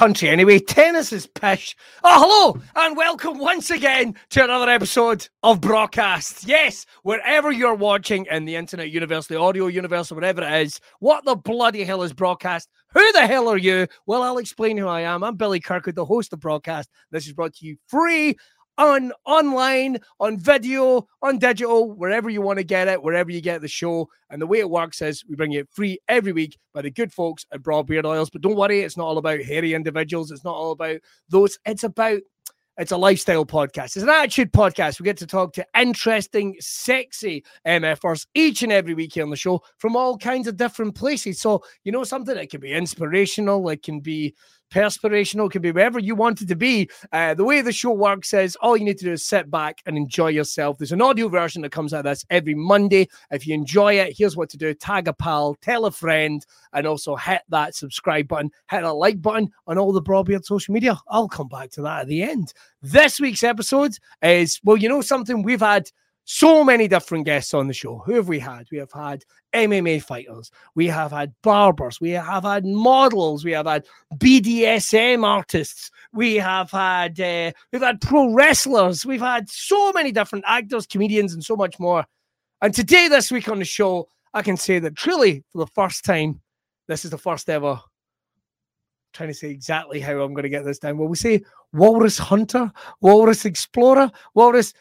country anyway. Tennis is pish. Oh, hello, and welcome once again to another episode of Braw Cast. Yes, wherever you're watching in the internet universe, the audio universe, or whatever it is, what the bloody hell is Braw Cast? Who the hell are you? Well, I'll explain who I am. I'm Billy Kirkwood, the host of Braw Cast. This is brought to you free on online, on video, on digital, wherever you want to get it, wherever you get the show. And the way it works is we bring you free every week by the good folks at Braw Beard Oils. But don't worry, it's not all about hairy individuals. It's not all about those. It's a lifestyle podcast. It's an attitude podcast. We get to talk to interesting, sexy MFers each and every week here on the show from all kinds of different places. So, you know something? It can be inspirational. It can be perspirational, can be wherever you want it to be. The way the show works is all you need to do is sit back and enjoy yourself. There's an audio version that comes out of this every Monday. If you enjoy it, here's what to do. Tag a pal, tell a friend, and also hit that subscribe button, hit a like button on all the Braw Beard social media. I'll come back to that at the end. This week's episode is, well, you know something? We've had so many different guests on the show. Who have we had? We have had MMA fighters. We have had barbers. We have had models. We have had BDSM artists. We have had we've had pro wrestlers. We've had so many different actors, comedians, and so much more. And today, this week on the show, I can say that truly, for the first time, this is the first ever. I'm trying to say exactly how I'm going to get this down. Will we say Walrus Hunter, Walrus Explorer, Walrus?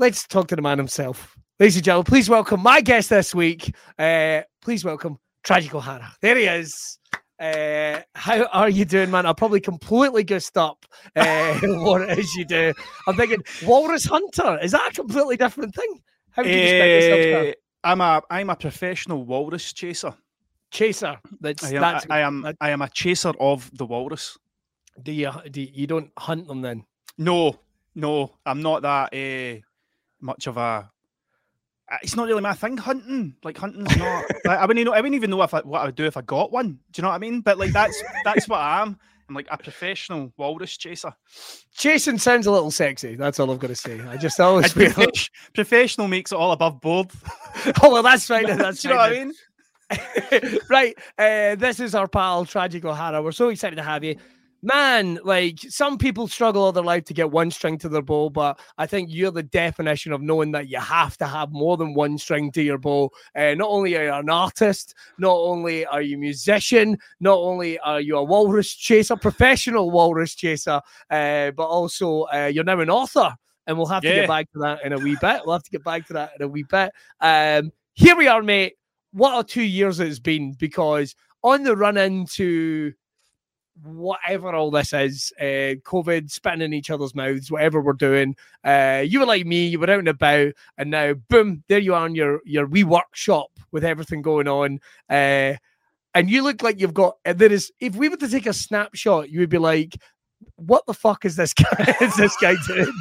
Let's talk to the man himself. Ladies and gentlemen, please welcome my guest this week. Please welcome Tragic O'Hara. There he is. How are you doing, man? I'll probably completely goosed up what it is you do. I'm thinking, Walrus Hunter, is that a completely different thing? How would you describe yourself? I'm a professional walrus chaser. I am a chaser of the walrus. Do you don't hunt them then? No, I'm not that... much of a, it's not really my thing. Hunting's not. I wouldn't even know what I would do if I got one. Do you know what I mean? But like that's what I am. I'm like a professional walrus chaser. Chasing sounds a little sexy. That's all I've got to say. I just always feel professional makes it all above board. Oh well, that's right. That's do you know what I mean? Right. This is our pal Tragic O'Hara. We're so excited to have you. Man, like, some people struggle all their life to get one string to their bow, but I think you're the definition of knowing that you have to have more than one string to your bow. Not only are you an artist, not only are you a musician, not only are you a walrus chaser, professional walrus chaser, but also you're now an author, and we'll have to get back to that in a wee bit. Here we are, mate. What a 2 years it's been, because on the run into... whatever all this is, COVID, spitting in each other's mouths, whatever we're doing. You were like me, you were out and about, and now, boom, there you are in your wee workshop with everything going on. And you look like you've got, there is, if we were to take a snapshot, you would be like, what the fuck is this guy, doing?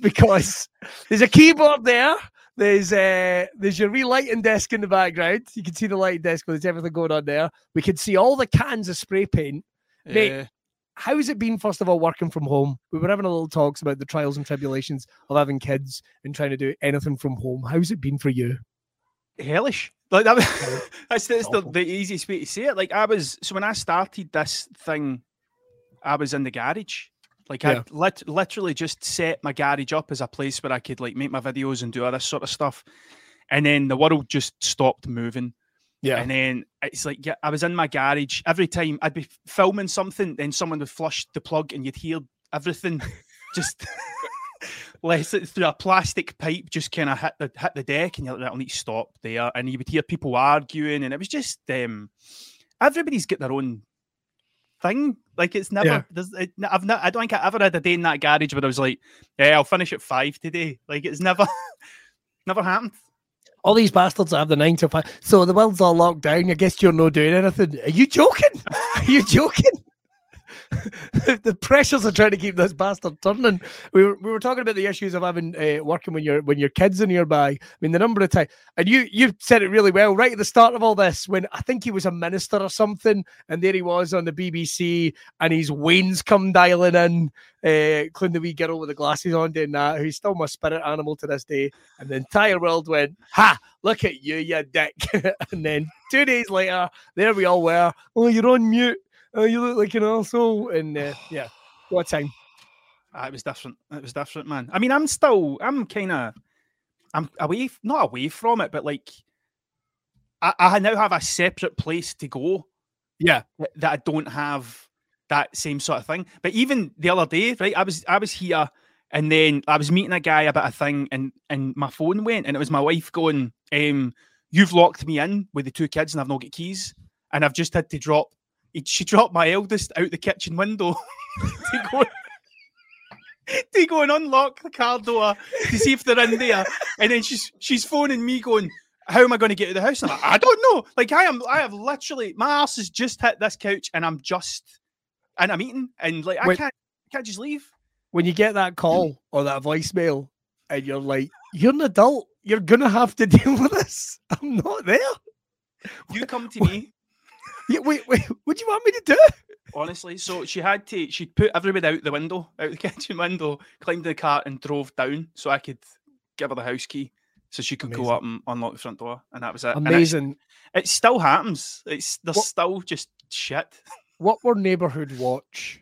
Because there's a keyboard there. There's your relighting desk in the background. You can see the lighting desk, there's everything going on there. We can see all the cans of spray paint. Yeah. Mate, how has it been, first of all, working from home? We were having a little talks about the trials and tribulations of having kids and trying to do anything from home. How's it been for you? Hellish. Like that was, that's the easiest way to say it. Like so when I started this thing, I was in the garage. Like I literally just set my garage up as a place where I could like make my videos and do all this sort of stuff. And then the world just stopped moving. Yeah. And then it's like, yeah, I was in my garage. Every time I'd be filming something, then someone would flush the plug and you'd hear everything just less through a plastic pipe, just kind of hit the deck, and you're like, that'll need to stop there. And you would hear people arguing, and it was just everybody's got their own thing. Like it's never. Yeah. I don't think I ever had a day in that garage where I was like, "Yeah, I'll finish at 5 today." Like it's never happened. All these bastards that have the 9 to 5. So the world's all locked down. I guess you're not doing anything. Are you joking? The pressures are trying to keep this bastard turning. We were talking about the issues of having working when your kids are nearby. I mean, the number of times, and you said it really well right at the start of all this, when I think he was a minister or something, and there he was on the BBC, and his Wayne's come dialing in, including the wee girl with the glasses on doing that, who's still my spirit animal to this day. And the entire world went, "Ha! Look at you, you dick!" And then 2 days later, there we all were. "Oh, you're on mute." oh, you look like an arsehole. And yeah, what a time. It was different. It was different, man. I mean, I'm away, not away from it, but like I now have a separate place to go. Yeah. That I don't have that same sort of thing. But even the other day, right, I was here and then I was meeting a guy about a thing and my phone went and it was my wife going, you've locked me in with the two kids and I've not got keys. And I've just had to drop, she dropped my eldest out the kitchen window to go and unlock the car door to see if they're in there. And then she's phoning me going, how am I going to get to the house? And I'm like, I don't know. Like I have literally, my ass has just hit this couch and I'm eating. And like, I can't just leave. When you get that call or that voicemail and you're like, you're an adult, you're going to have to deal with this. I'm not there. You come to me. Yeah, wait, what do you want me to do? Honestly, so she put everybody out the kitchen window, climbed the car and drove down so I could give her the house key so she could go up and unlock the front door. And that was it. Amazing. It still happens. There's still just shit. What were Neighbourhood Watch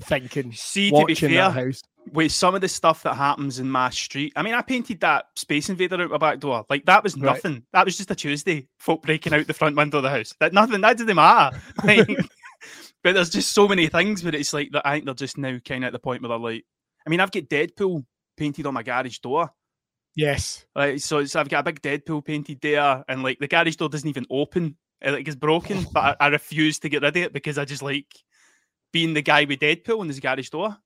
thinking? See, to be fair, house? With some of the stuff that happens in my street, I mean, I painted that Space Invader out my back door. Like, that was nothing. Right. That was just a Tuesday, folk breaking out the front window of the house. That didn't matter. Like, but there's just so many things where it's like, that I think they're just now kind of at the point where they're like, I mean, I've got Deadpool painted on my garage door. Yes. Like, so I've got a big Deadpool painted there, and like, the garage door doesn't even open. It like, is broken, but I refuse to get rid of it because I just like being the guy with Deadpool in this garage door.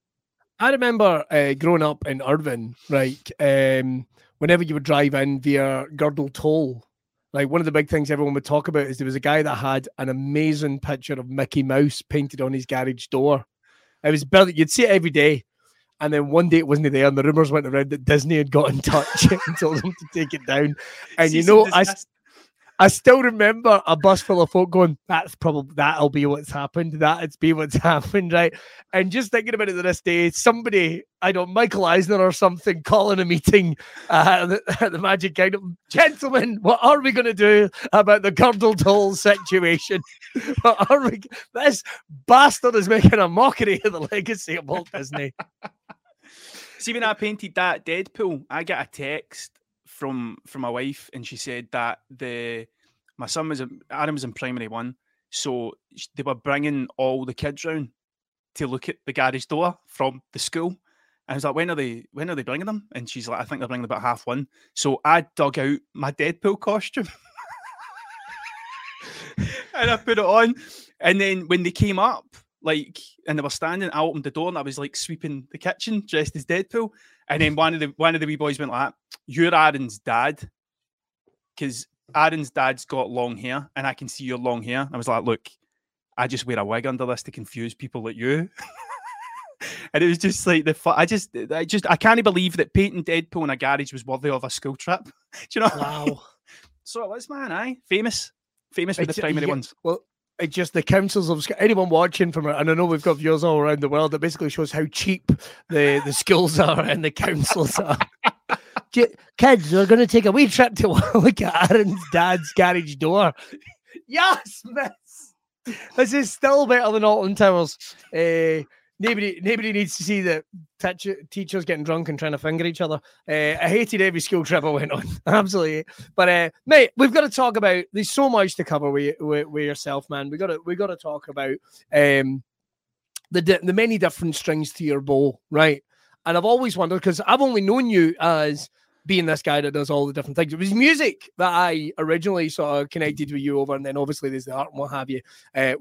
I remember growing up in Irvine, like, whenever you would drive in via Girdle Toll, like, one of the big things everyone would talk about is there was a guy that had an amazing picture of Mickey Mouse painted on his garage door. It was brilliant. You'd see it every day. And then one day it wasn't there, and the rumours went around that Disney had got in touch and told them to take it down. And see, you know, I still remember a bus full of folk going, that'll be what's happened. That'll be what's happened, right? And just thinking about it to this day, somebody, I don't know, Michael Eisner or something, calling a meeting at the Magic Kingdom. Gentlemen, what are we going to do about the Girdle Toll situation? This bastard is making a mockery of the legacy of Walt Disney. See, when I painted that Deadpool, I got a text from my wife, and she said that my son Adam was in primary one, so they were bringing all the kids round to look at the garage door from the school. And I was like, when are they bringing them? And she's like, I think they're bringing about 1:30. So I dug out my Deadpool costume and I put it on. And then when they came up, like, and they were standing, I opened the door and I was like sweeping the kitchen dressed as Deadpool. And then one of the wee boys went like, "You're Aaron's dad, because Aaron's dad's got long hair, and I can see your long hair." I was like, "Look, I just wear a wig under this to confuse people like you." And it was just like I can't believe that painting Deadpool in a garage was worthy of a school trip. Do you know? Wow. So it was, man. Aye, famous with the primary ones. Well. It's just the councils of anyone watching from, and I know we've got viewers all around the world, that basically shows how cheap the schools are and the councils are. Kids, we're going to take a wee trip to look at Aaron's dad's garage door. Yes, miss. This is still better than Alton Towers. Nobody needs to see the teachers getting drunk and trying to finger each other. I hated every school trip I went on. Absolutely. But, mate, we've got to talk about... There's so much to cover with yourself, man. We've got to talk about the many different strings to your bow, right? And I've always wondered, because I've only known you as being this guy that does all the different things. It was music that I originally sort of connected with you over, and then obviously there's the art and what have you.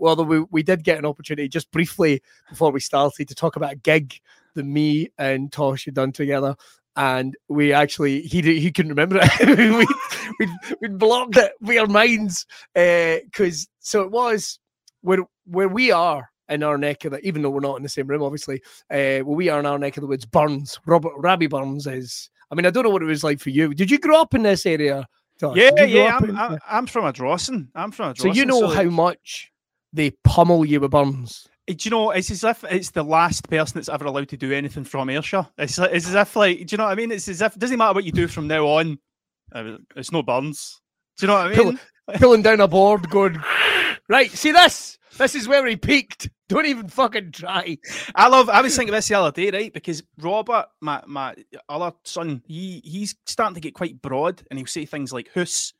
Although we did get an opportunity just briefly before we started to talk about a gig that me and Tosh had done together, and we actually, he couldn't remember it. we'd blocked it with our minds, because so it was where we are in our neck of the, even though we're not in the same room, obviously, where we are in our neck of the woods, Burns, Robbie Burns is... I mean, I don't know what it was like for you. Did you grow up in this area, Tosh? Yeah. I'm from Ardrossan. So you know how much they pummel you with Burns. Do you know, it's as if it's the last person that's ever allowed to do anything from Ayrshire. It's as if, like, do you know what I mean? It's as if it doesn't matter what you do from now on. It's no Burns. Do you know what I mean? Pulling down a board, going... Right, see this? This is where he peaked. Don't even fucking try. I was thinking this the other day, right? Because Robert, my other son, he's starting to get quite broad, and he'll say things like "hoose."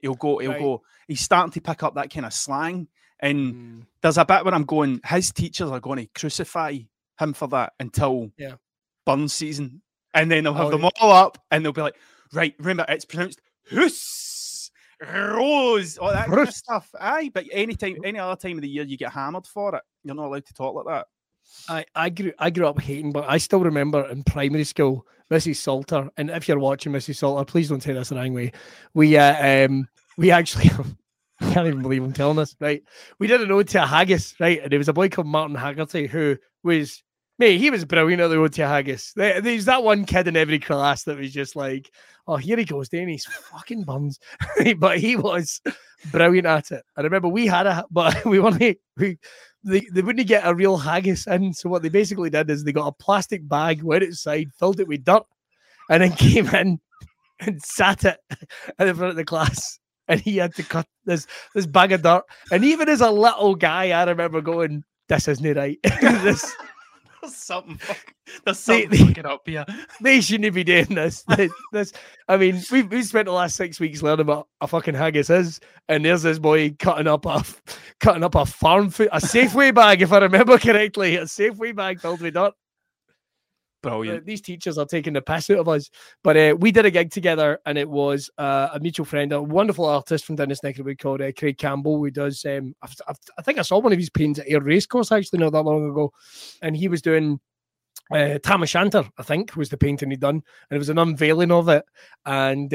He'll go. He's starting to pick up that kind of slang, and there's a bit where I'm going, his teachers are going to crucify him for that until Burns season, and then they'll have them all up, and they'll be like, right, remember it's pronounced "hoose." Rose, all that kind of stuff. Aye, but any other time of the year, you get hammered for it. You're not allowed to talk like that. I grew up hating, but I still remember in primary school, Mrs. Salter. And if you're watching, Mrs. Salter, please don't say this the wrong way. We actually I can't even believe I'm telling this. Right, we did an ode to a haggis, right, and there was a boy called Martin Haggerty who was. Mate, he was brilliant at the ode to haggis. There's that one kid in every class that was just like, oh, here he goes, doing his fucking buns. But he was brilliant at it. I remember we had a, but we weren't, they wouldn't get a real haggis in. So what they basically did is they got a plastic bag, went outside, filled it with dirt, and then came in and sat it in the front of the class. And he had to cut this bag of dirt. And even as a little guy, I remember going, this isn't right. There's something fucking up here. They shouldn't be doing this. I mean, we've spent the last 6 weeks learning about a fucking haggis is, and there's this boy cutting up a farm food, a Safeway bag, if I remember correctly, a Safeway bag filled with dirt. Brilliant. These teachers are taking the piss out of us. But we did a gig together, and it was a mutual friend, a wonderful artist from down this neck of the wood called Craig Campbell, who does, I think I saw one of his paintings at Air Racecourse, actually, not that long ago. And he was doing Tam O'Shanter, I think, was the painting he'd done. And it was an unveiling of it. And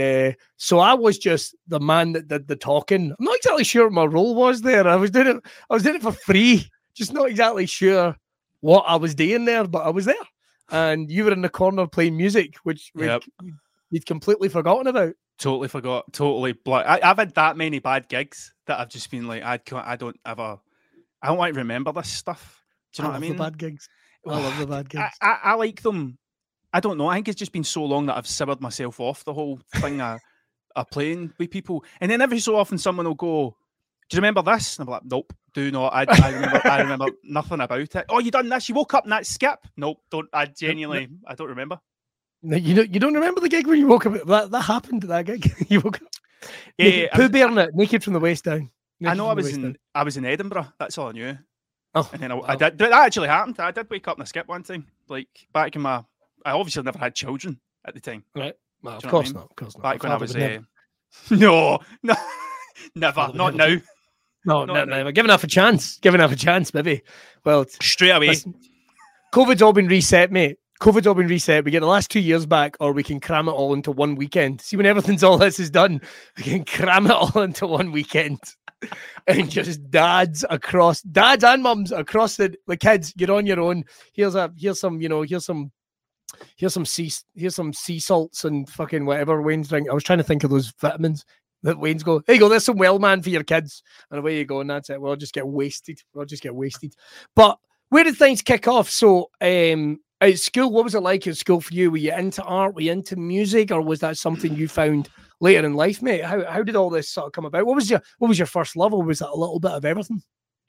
so I was just the man that did the talking. I'm not exactly sure what my role was there. I was doing it for free. Just not exactly sure what I was doing there, but I was there. And you were in the corner playing music, which you'd completely forgotten about. Totally forgot. Totally blocked. I've had that many bad gigs that I've just been like, I don't like to remember this stuff. Do you know what I mean? Bad gigs. Well, I love the bad gigs. I like them. I don't know. I think it's just been so long that I've severed myself off the whole thing of playing with people. And then every so often someone will go, do you remember this? And I'm like, nope, do not. I remember nothing about it. Oh, you done this? You woke up in that skip? Nope, don't. I genuinely, I don't remember. No, you don't remember the gig when you woke up? That happened at that gig. You woke up. Yeah, Pooh Bearing it, naked from the waist down. Naked, I know. I was in Edinburgh. That's all I knew. Oh, and then I did. That actually happened. I did wake up in a skip one time. Like back in my, I obviously never had children at the time. Right. Well, of course not. Of course not. Back when I was no, never. Not now. No, never. Giving half a chance, maybe. Well, straight away. Listen, COVID's all been reset, mate. We get the last 2 years back, or we can cram it all into one weekend. See, when everything's all this is done, we can cram it all into one weekend. And just dads and mums across the kids, you're on your own. Here's some sea salts and fucking whatever Wayne's drink. I was trying to think of those vitamins. That Wayne's go, there you go, there's some well man for your kids. And away you go, and that's it. We'll just get wasted. But where did things kick off? So at school, what was it like at school for you? Were you into art? Were you into music? Or was that something you found later in life, mate? How did all this sort of come about? What was your first love? Or was that a little bit of everything?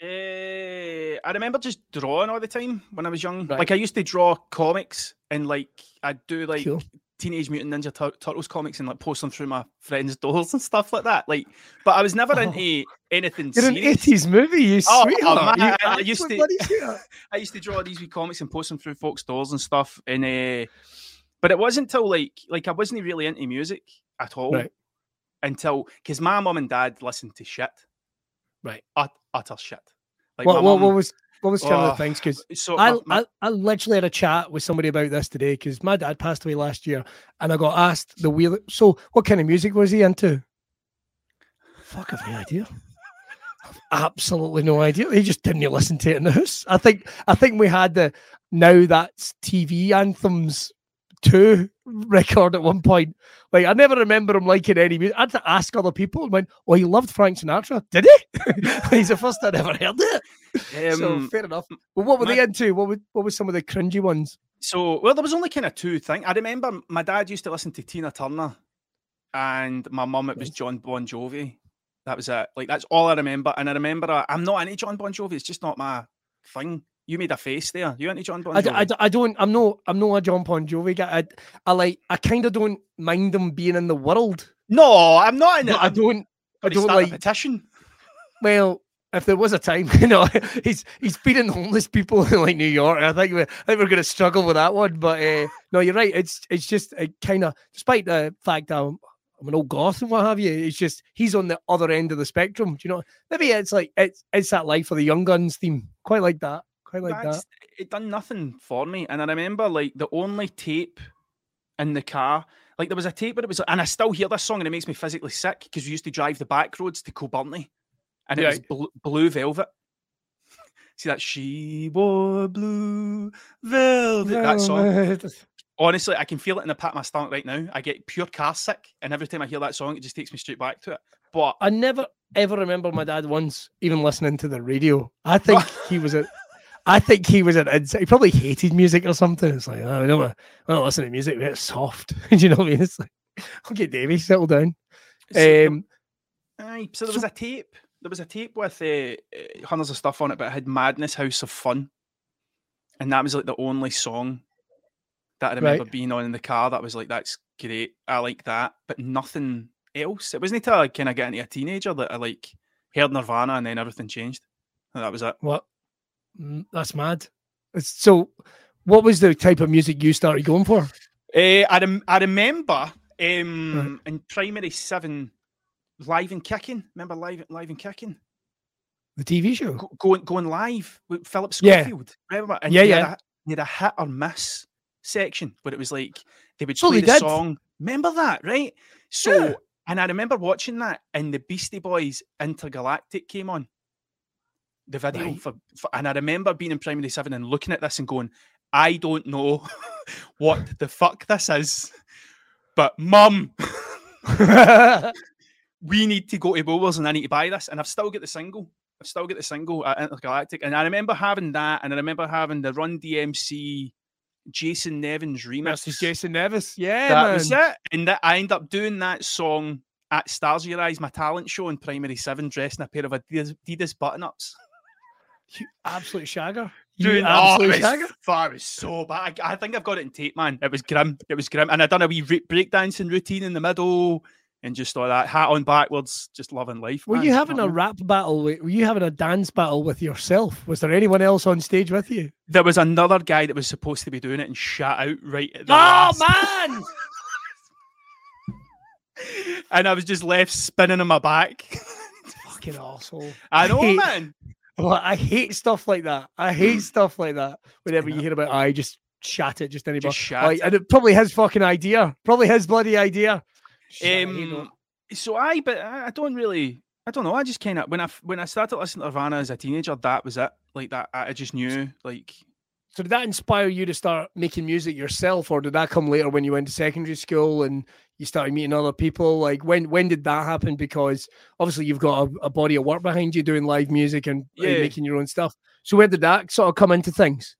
I remember just drawing all the time when I was young. Right. Like I used to draw comics, and like I'd do like... Cool. Teenage Mutant Ninja Turtles comics and like post them through my friends' doors and stuff like that. Like, but I was never into anything. You're serious. An 80s movie, you sweetheart. I used to draw these wee comics and post them through folks' doors and stuff. And but it wasn't until like I wasn't really into music at all, right, until because my mum and dad listened to shit, right? Utter shit. Like what was kind of the things? Because so I literally had a chat with somebody about this today because my dad passed away last year, and I got asked so what kind of music was he into? Fuck, I've no idea. I've absolutely no idea. He just didn't listen to it in the house. I think we had the Now That's TV Anthems 2 record at one point. Like I never remember him liking any music. I had to ask other people and went, oh, he loved Frank Sinatra. Did he? He's the first I'd ever heard it. So fair enough. Well, what were they into? What were some of the cringy ones? So well, there was only kind of two things. I remember my dad used to listen to Tina Turner, and my mum it was Jon Bon Jovi. That was it. Like, that's all I remember. And I remember I'm not into Jon Bon Jovi. It's just not my thing. You made a face there. You into Jon Bon Jovi? I'm not a Jon Bon Jovi guy. I kind of don't mind them being in the world. No, I'm not in it. I don't like a petition. Well, if there was a time, you know, he's feeding homeless people in like New York. I think we're going to struggle with that one. But no, you're right. It's just kind of, despite the fact I'm an old goth and what have you, it's just he's on the other end of the spectrum. Do you know? Maybe it's like it's that life of the Young Guns theme. Quite like that. Quite like that. It done nothing for me. And I remember like the only tape in the car. Like there was a tape where it was, and I still hear this song and it makes me physically sick because we used to drive the back roads to Coburnie. And it was Blue Velvet. See that? She wore blue velvet. That song. Honestly, I can feel it in the pit of my stomach right now. I get pure car sick. And every time I hear that song, it just takes me straight back to it. But I never, ever remember my dad once even listening to the radio. I think he was an he probably hated music or something. It's like, oh, I don't listen to music. It's soft. Do you know what I mean? It's like, okay, Davey, settle down. So there was a tape. There was a tape with hundreds of stuff on it, but it had Madness House of Fun. And that was like the only song that I remember being on in the car. That was like, that's great. I like that, but nothing else. It wasn't until I kind of got into a teenager that I like heard Nirvana and then everything changed. And that was it. What? That's mad. So what was the type of music you started going for? I remember in primary 7... Live and Kicking. Remember Live and Kicking? The TV show? Going live with Philip Schofield. Yeah. Remember? And they had a hit or miss section where it was like, they would play the song. Remember that, right? So, and I remember watching that and the Beastie Boys Intergalactic came on. The video. Right. And I remember being in primary 7 and looking at this and going, I don't know what the fuck this is, but mum... we need to go to Bowers and I need to buy this. And I've still got the single. At Intergalactic. And I remember having that. And I remember having the Run DMC Jason Nevins remix. Versus Jason Nevis. Yeah, that was it. And I ended up doing that song at Stars of Your Eyes, my talent show in primary 7, dressed in a pair of Adidas button-ups. You absolute shagger. Dude, it was so bad. I think I've got it in tape, man. It was grim. And I'd done a wee breakdancing routine in the middle. And just all that, hat on backwards, just loving life. Were you having a rap battle? Were you having a dance battle with yourself? Was there anyone else on stage with you? There was another guy that was supposed to be doing it and shut out right at the last. Oh, man! And I was just left spinning on my back. Fucking arsehole. I know, man. Well, I hate stuff like that. Whenever you hear about, I just shat it, just anybody. And it probably his fucking idea. Probably his bloody idea. I don't really, I don't know. I just kind of, when I started listening to Nirvana as a teenager, that was it. Like that, I just knew. Like, so did that inspire you to start making music yourself, or did that come later when you went to secondary school and you started meeting other people? Like, when did that happen? Because obviously you've got a body of work behind you doing live music and making your own stuff. So where did that sort of come into things?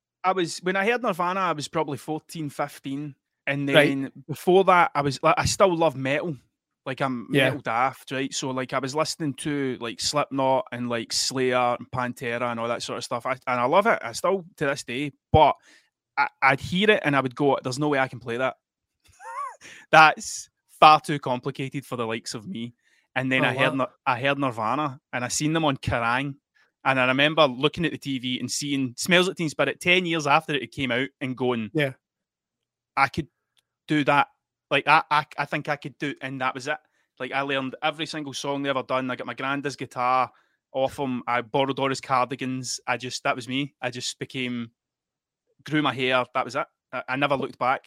When I heard Nirvana, I was probably 14, 15. And then before that, I still love metal. Like, I'm metal daft, right? So, like, I was listening to, like, Slipknot and, like, Slayer and Pantera and all that sort of stuff. And I love it. I still, to this day. But I'd hear it and I would go, there's no way I can play that. That's far too complicated for the likes of me. And then I heard Nirvana and I seen them on Kerrang. And I remember looking at the TV and seeing Smells Like Teen Spirit 10 years after it came out and going, yeah, I could do that. Like I think I could do it, and that was it. Like I learned every single song they ever done. I got my granddad's guitar off him. I borrowed all his cardigans. That was me. I just grew my hair. That was it. I never looked back.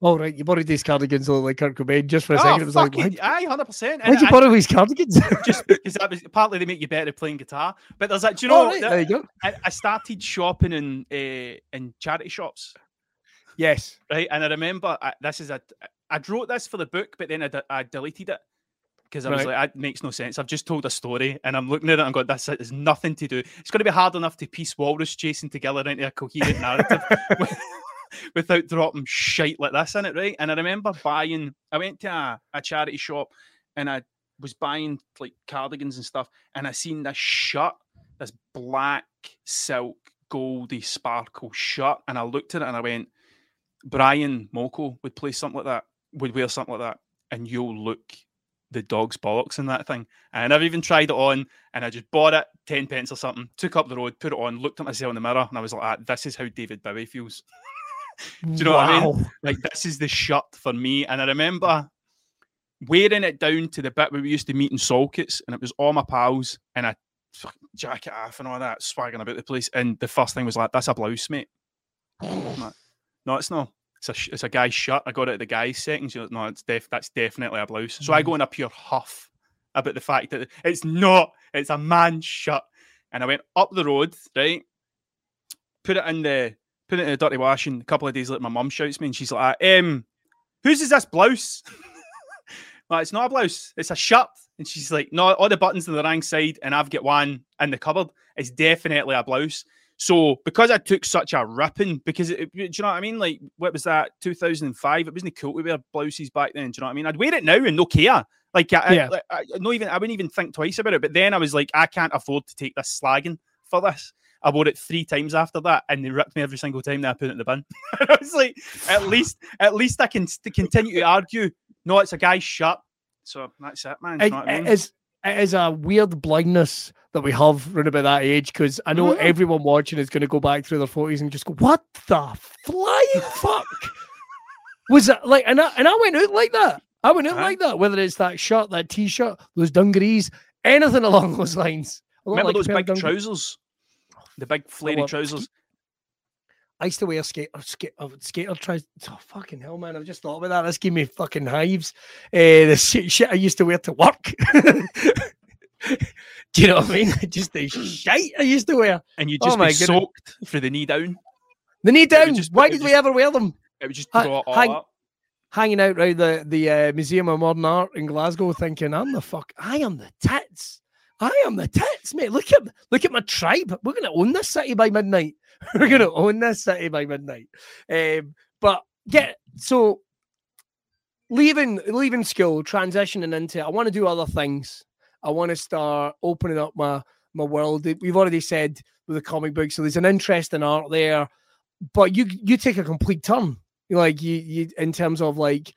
All right, you borrowed these cardigans like Kurt Cobain just for a second. It was like, aye, 100%. Why'd you borrow these cardigans? Just because that was partly they make you better at playing guitar. But there's that. Do you know? There you go. I started shopping in charity shops. Yes. Right. And I remember I wrote this for the book, but then I deleted it because I was like, it makes no sense. I've just told a story and I'm looking at it and going, that's it. There's nothing to do. It's going to be hard enough to piece walrus chasing together into a coherent narrative without dropping shite like this in it. Right. And I remember I went to a charity shop and I was buying like cardigans and stuff, and I seen this shirt, this black silk goldy sparkle shirt, and I looked at it and I went, Brian Moko would play something like that, would wear something like that, and you'll look the dog's bollocks in that thing. And I've even tried it on, and I just bought it 10 pence or something, took up the road, put it on, looked at myself in the mirror, and I was like, ah, this is how David Bowie feels. Do you know what I mean? Like, this is the shirt for me. And I remember wearing it down to the bit where we used to meet in Solkits, and it was all my pals, and I jacket off and all that, swagging about the place, and the first thing was like, that's a blouse, mate. Like, no, it's not. It's a guy's shirt. I got it at the guy's settings. Like, no, that's definitely a blouse. So I go in a pure huff about the fact that it's not. It's a man's shirt. And I went up the road, right? Put it in the dirty wash, and a couple of days later, my mum shouts me, and she's like, whose is this blouse? Like, it's not a blouse. It's a shirt. And she's like, no, all the buttons on the wrong side, and I've got one in the cupboard. It's definitely a blouse. So because I took such a ripping, because do you know what I mean? Like, what was that, 2005? It wasn't cool to wear blouses back then. Do you know what I mean? I'd wear it now and no care. Like, I wouldn't even think twice about it. But then I was like, I can't afford to take this slagging for this. I wore it 3 times after that, and they ripped me every single time that I put it in the bin. I was like, at least I can continue to argue. No, it's a guy's shirt. So that's it, man. It is a weird blindness that we have around about that age, because I know everyone watching is going to go back through their 40s and just go, what the flying fuck was that? Like, and I went out like that. I went out like that, whether it's that shirt, that T-shirt, those dungarees, anything along those lines. Remember like those big trousers? The big flaring trousers. I used to wear skater trousers. Oh, fucking hell, man. I've just thought about that. This gave me fucking hives. The shit I used to wear to work. Do you know what I mean? Just the shite I used to wear. And you just soaked through the knee down. The knee down? Why did we ever wear them? It was just hanging out around the Museum of Modern Art in Glasgow thinking, I am the tits. I am the tits, mate. Look at my tribe. We're going to own this city by midnight. We're going to own this city by midnight. But yeah, so leaving school, transitioning into, I want to do other things. I want to start opening up my world. We've already said with the comic book, so there's an interest in art there, but you take a complete turn. Like you in terms of like,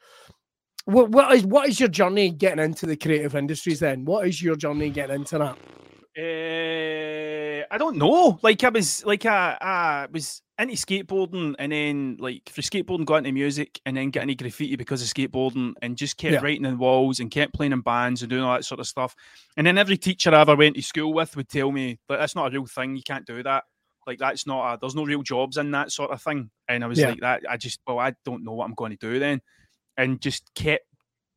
what is your journey getting into the creative industries then? What is your journey getting into that? I don't know. Like I was into skateboarding, and then like through skateboarding got into music, and then got into graffiti because of skateboarding, and just kept writing on walls and kept playing in bands and doing all that sort of stuff. And then every teacher I ever went to school with would tell me, like, that's not a real thing. You can't do that. Like there's no real jobs in that sort of thing. And I was like that. I don't know what I'm going to do then, and just kept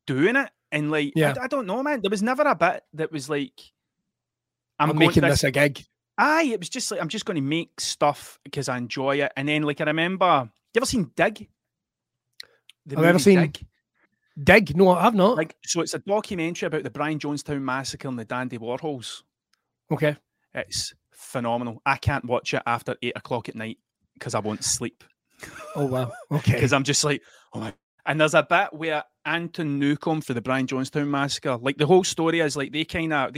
doing it. And like I don't know, man. There was never a bit that was like, I'm making this a gig. Aye, it was just like, I'm just going to make stuff because I enjoy it. And then, like, I remember, you ever seen Dig? I've never seen Dig? No, I have not. Like, so it's a documentary about the Brian Jonestown Massacre and the Dandy Warhols. Okay. It's phenomenal. I can't watch it after 8 o'clock at night because I won't sleep. Oh, wow. Okay. Because I'm just like, oh my. And there's a bit where Anton Newcomb for the Brian Jonestown Massacre, like the whole story is like they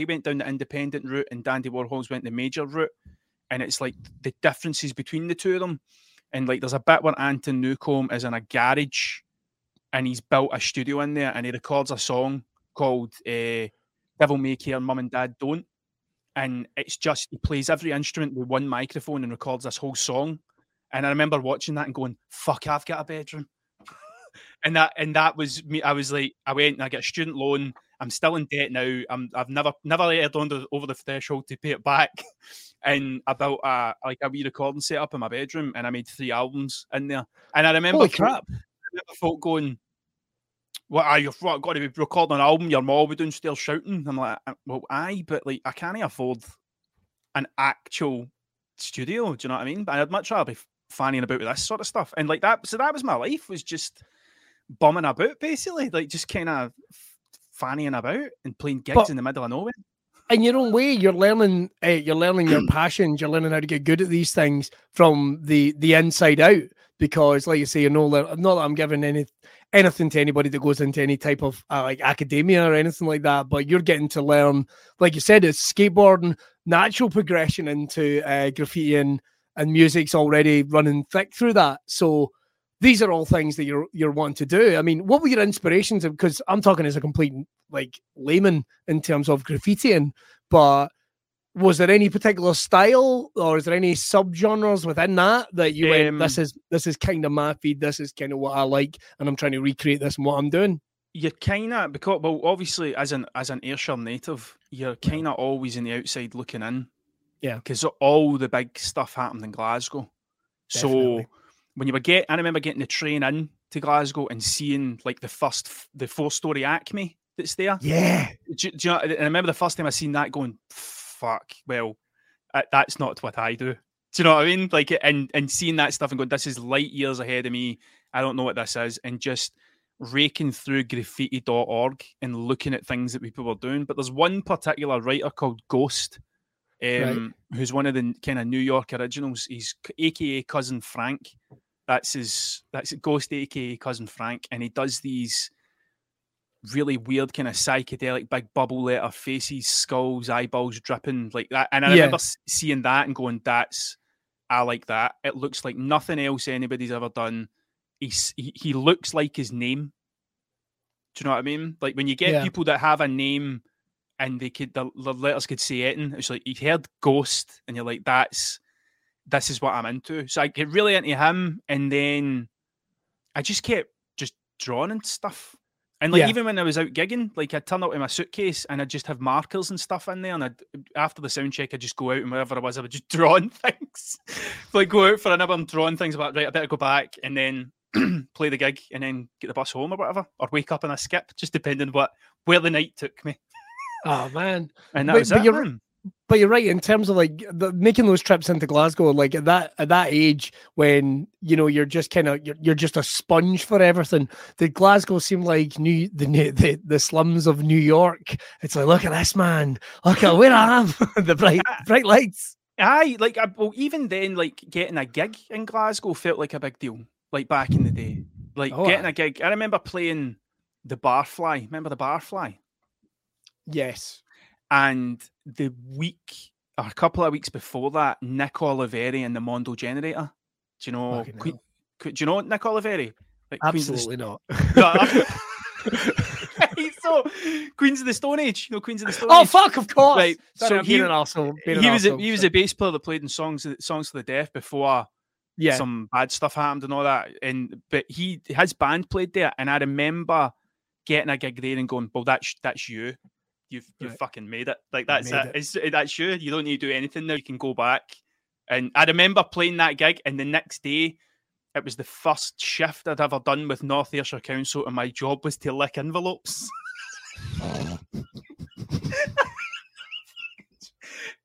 went down the independent route and Dandy Warhols went the major route, and it's like the differences between the two of them. And like there's a bit where Anton Newcomb is in a garage and he's built a studio in there, and he records a song called Devil May Care, Mum and Dad Don't, and it's just he plays every instrument with one microphone and records this whole song. And I remember watching that and going, fuck, I've got a bedroom. And that was me. I was like, I went and I got a student loan. I'm still in debt now. I've never aired over the threshold to pay it back. And I built a wee recording set up in my bedroom, and I made 3 albums in there. And I remember, holy crap, I thought going, well, are you got to be recording an album? Your mom would be downstairs shouting. I'm like, well, aye, but like I can't afford an actual studio. Do you know what I mean? But I'd much rather be fanning about with this sort of stuff. And like that, so that was my life, was just bumming about, basically, like just kind of fannying about and playing gigs in the middle of nowhere. In your own way, you're learning your passions. You're learning how to get good at these things from the inside out. Because, like you say, not that I'm giving any anything to anybody that goes into any type of like academia or anything like that, but you're getting to learn, like you said, it's skateboarding, natural progression into graffiti and music's already running thick through that. So these are all things that you're wanting to do. I mean, what were your inspirations? Because I'm talking as a complete like layman in terms of graffitiing, but was there any particular style or is there any subgenres within that that you went, this is kind of my feed, this is kind of what I like, and I'm trying to recreate this and what I'm doing? You're kind of, because, well, obviously as an Ayrshire native, you're kind of always in the outside looking in. Yeah. Because all the big stuff happened in Glasgow. Definitely. So when you were I remember getting the train in to Glasgow and seeing like the 4-story Acme that's there. Yeah. Do you know, I remember the first time I seen that going, fuck, well, that's not what I do. Do you know what I mean? Like, and seeing that stuff and going, this is light years ahead of me. I don't know what this is. And just raking through graffiti.org and looking at things that people were doing. But there's one particular writer called Ghost, who's one of the kind of New York originals. He's AKA Cousin Frank. That's Ghost, AKA Cousin Frank. And he does these really weird kind of psychedelic big bubble letter faces, skulls, eyeballs dripping like that. And I remember seeing that and going, I like that. It looks like nothing else anybody's ever done. He looks like his name. Do you know what I mean? Like when you get people that have a name and the letters could say it, and it's like you heard Ghost and you're like, this is what I'm into. So I get really into him, and then I just kept just drawing and stuff. And like even when I was out gigging, like I'd turn up in my suitcase and I'd just have markers and stuff in there. And after the sound check, I'd just go out and wherever I was, I would just draw on things. Like go out for an hour and drawing things about, right, I better go back and then play the gig and then get the bus home or whatever, or wake up and I skip, just depending where the night took me. Oh man. And that was it, man. But you're right in terms of like making those trips into Glasgow, like at that age when you know you're just kind of you're just a sponge for everything. Did Glasgow seem like the slums of New York? It's like, look at this man, look at where I am, the bright lights. Aye, like well, even then, like getting a gig in Glasgow felt like a big deal. Like back in the day, getting a gig. I remember playing the Barfly. Remember the Barfly? Yes. And the week, or a couple of weeks before that, Nick Oliveri and the Mondo Generator. Do you know? Do you know Nick Oliveri? Like absolutely not. So, Queens of the Stone Age. You know, Queens of the Stone Age. Oh fuck! Of course. Right. Sorry, so he was a bass player that played in songs for the deaf before some bad stuff happened and all that. And but his band played there, and I remember getting a gig there and going, "Well, that's you." You've fucking made it. Like that's it. That's you. You don't need to do anything now. You can go back. And I remember playing that gig, and the next day, it was the first shift I'd ever done with North Ayrshire Council, and my job was to lick envelopes.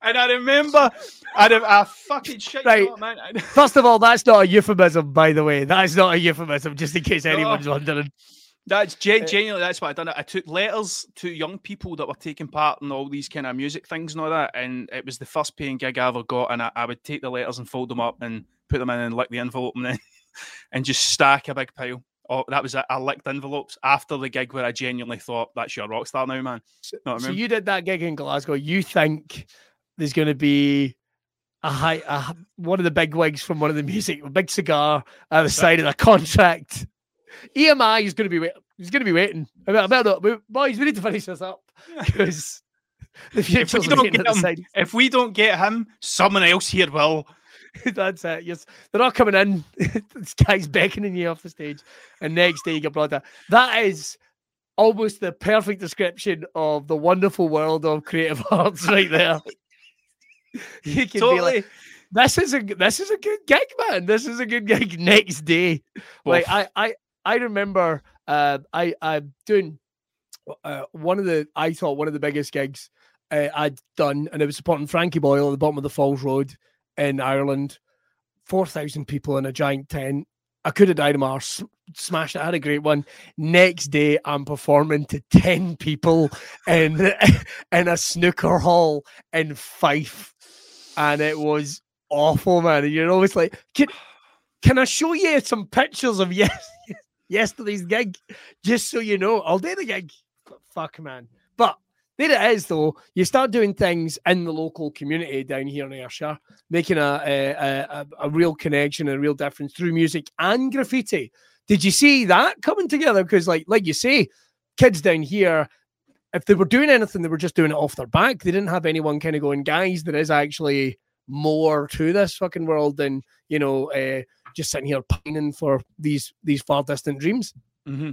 And I remember, I fucking shit right. You up, man. First of all, that's not a euphemism, by the way. That's not a euphemism, just in case anyone's wondering. That's genuinely, that's what I done. I took letters to young people that were taking part in all these kind of music things and all that, and it was the first paying gig I ever got, and I would take the letters and fold them up and put them in and lick the envelope and then and just stack a big pile. Oh, that was it. I licked envelopes after the gig where I genuinely thought, that's your rock star now, man. Know what I mean? So you did that gig in Glasgow. You think there's going to be one of the big wigs from one of the music, a big cigar at the side of the contract. EMI is going to be waiting. He's going to be waiting. I better not. Boys, we need to finish this up because the future's waiting at the side. If we don't get him, someone else here will. That's it. Yes, they're all coming in. This guy's beckoning you off the stage, and next day you get brought down. That is almost the perfect description of the wonderful world of creative arts, right there. You can totally be like, this is a good gig, man. This is a good gig. Next day, like I remember I'm doing one of the biggest gigs I'd done, and it was supporting Frankie Boyle at the bottom of the Falls Road in Ireland. 4,000 people in a giant tent. I could have died of my arse, smashed it. I had a great one. Next day, I'm performing to 10 people in a snooker hall in Fife, and it was awful, man. And you're always like, can I show you some pictures of yesterday's gig, just so you know. I'll do the gig. Fuck, man. But there it is, though. You start doing things in the local community down here in Ayrshire, making a real connection and a real difference through music and graffiti. Did you see that coming together? Because, like you say, kids down here, if they were doing anything, they were just doing it off their back. They didn't have anyone kind of going, guys, there is actually more to this fucking world than, you know, just sitting here pining for these far distant dreams. Mm-hmm.